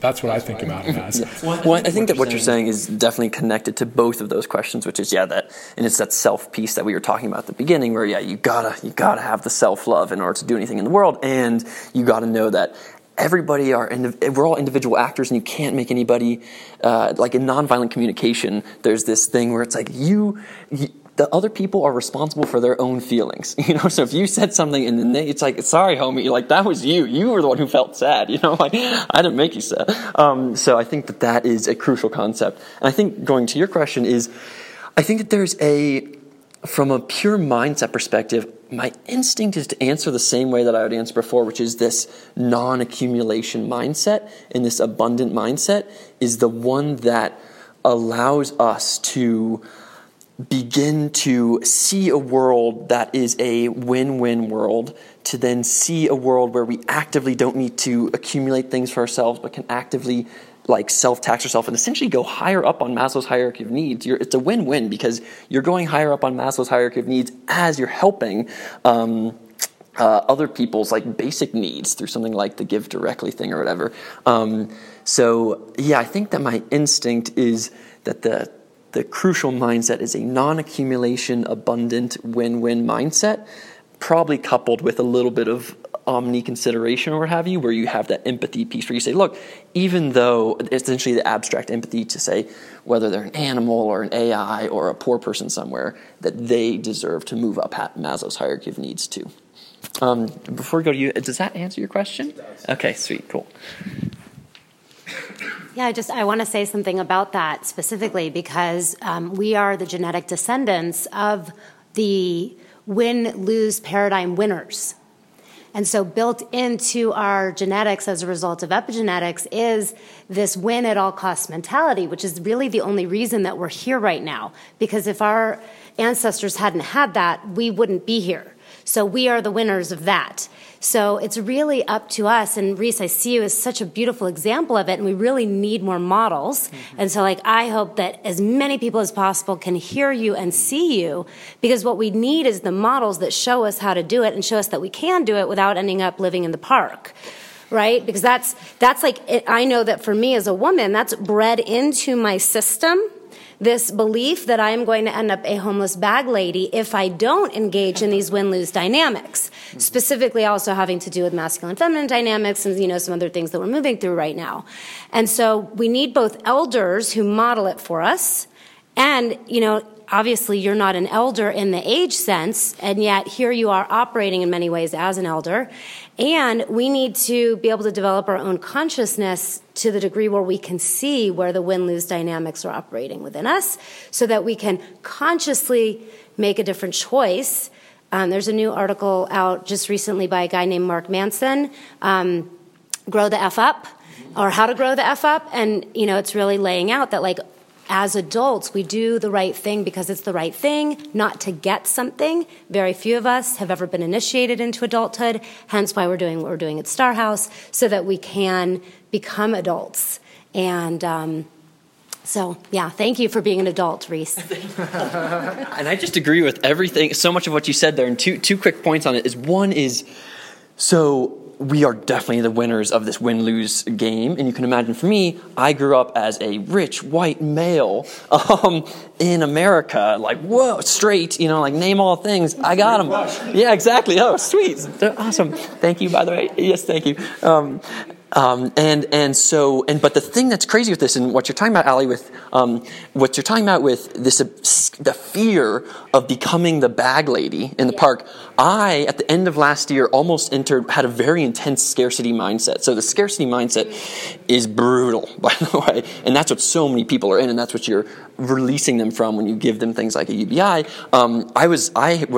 that's what I think about it as. Well, I think that what you're saying is definitely connected to both of those questions, which is, and it's that self piece that we were talking about at the beginning, where, you gotta have the self-love in order to do anything in the world, and you gotta know that everybody we're all individual actors, and you can't make anybody, like in nonviolent communication, there's this thing where it's like the other people are responsible for their own feelings, you know? So if you said something and then it's like, sorry, homie, like that was you were the one who felt sad, you know? Like, I didn't make you sad. So I think that is a crucial concept. And I think going to your question is, I think that there's from a pure mindset perspective, my instinct is to answer the same way that I would answer before, which is this non-accumulation mindset and this abundant mindset is the one that allows us to begin to see a world that is a win-win world, to then see a world where we actively don't need to accumulate things for ourselves but can actively self-tax yourself and essentially go higher up on Maslow's hierarchy of needs. It's a win-win because you're going higher up on Maslow's hierarchy of needs as you're helping other people's basic needs through something like the give directly thing or whatever. I think that my instinct is that the crucial mindset is a non-accumulation, abundant, win-win mindset, probably coupled with a little bit of omni-consideration or what have you, where you have that empathy piece where you say, look, even though essentially the abstract empathy to say whether they're an animal or an AI or a poor person somewhere, that they deserve to move up Maslow's hierarchy of needs too. Before we go to you, does that answer your question? Okay, sweet, cool. Yeah, I want to say something about that specifically because we are the genetic descendants of the win-lose paradigm winners. And so built into our genetics as a result of epigenetics is this win-at-all-costs mentality, which is really the only reason that we're here right now. Because if our ancestors hadn't had that, we wouldn't be here. So we are the winners of that. So it's really up to us. And Rhys, I see you as such a beautiful example of it, and we really need more models. Mm-hmm. And so I hope that as many people as possible can hear you and see you, because what we need is the models that show us how to do it and show us that we can do it without ending up living in the park, right? Because that's I know that for me as a woman, that's bred into my system. This belief that I am going to end up a homeless bag lady if I don't engage in these win-lose dynamics, specifically also having to do with masculine and feminine dynamics and, some other things that we're moving through right now. And so we need both elders who model it for us and, obviously you're not an elder in the age sense, and yet here you are operating in many ways as an elder. And we need to be able to develop our own consciousness to the degree where we can see where the win-lose dynamics are operating within us so that we can consciously make a different choice. There's a new article out just recently by a guy named Mark Manson, Grow the F Up, or How to Grow the F Up. And, it's really laying out that, as adults, we do the right thing because it's the right thing, not to get something. Very few of us have ever been initiated into adulthood, hence why we're doing what we're doing at Star House, so that we can become adults. And thank you for being an adult, Rhys. And I just agree with everything, so much of what you said there. And two quick points on it is, one is, so we are definitely the winners of this win-lose game. And you can imagine for me, I grew up as a rich white male in America, straight, name all things. I got them. Yeah, exactly. Oh, sweet. They're awesome. Thank you, by the way. Yes, thank you. But the thing that's crazy with this, and what you're talking about, Allie, with this, the fear of becoming the bag lady in the park. I, at the end of last year, had a very intense scarcity mindset. So the scarcity mindset is brutal, by the way, and that's what so many people are in, and that's what you're releasing them from when you give them things like a UBI. I had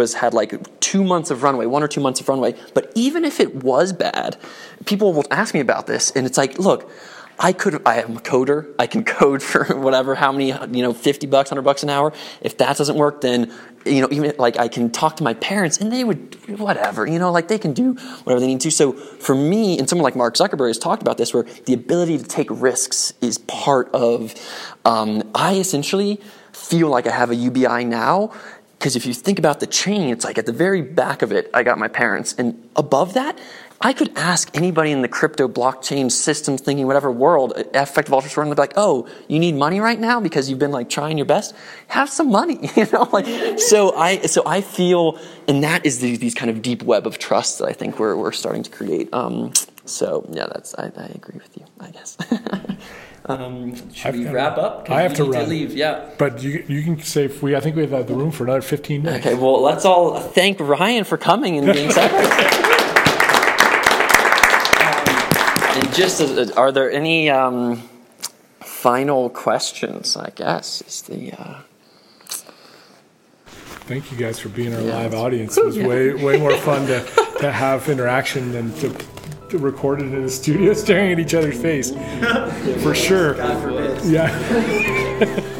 2 months of runway, 1 or 2 months of runway, but even if it was bad, people will ask me about this, and it's look, I am a coder. I can code for whatever, how many, $50, $100 an hour. If that doesn't work, then, even I can talk to my parents and they would, whatever, they can do whatever they need to. So for me, and someone like Mark Zuckerberg has talked about this, where the ability to take risks is part of, I essentially feel like I have a UBI now. Because if you think about the chain, it's at the very back of it, I got my parents. And above that, I could ask anybody in the crypto blockchain systems thinking, whatever world, effective altruism, they'd be like, oh, you need money right now because you've been trying your best? Have some money, So I feel, and that is these kind of deep web of trust that I think we're starting to create. I agree with you, I guess. Should we wrap up? I have to run. To leave, yeah. But you can say I think we have the room for another 15 minutes. Okay, well, let's all thank Ryan for coming and being secretary. And are there any final questions, I guess, is the... Thank you guys for being our live audience. It was way more fun to have interaction than to record it in a studio staring at each other's face. For sure. God forbid. Yeah.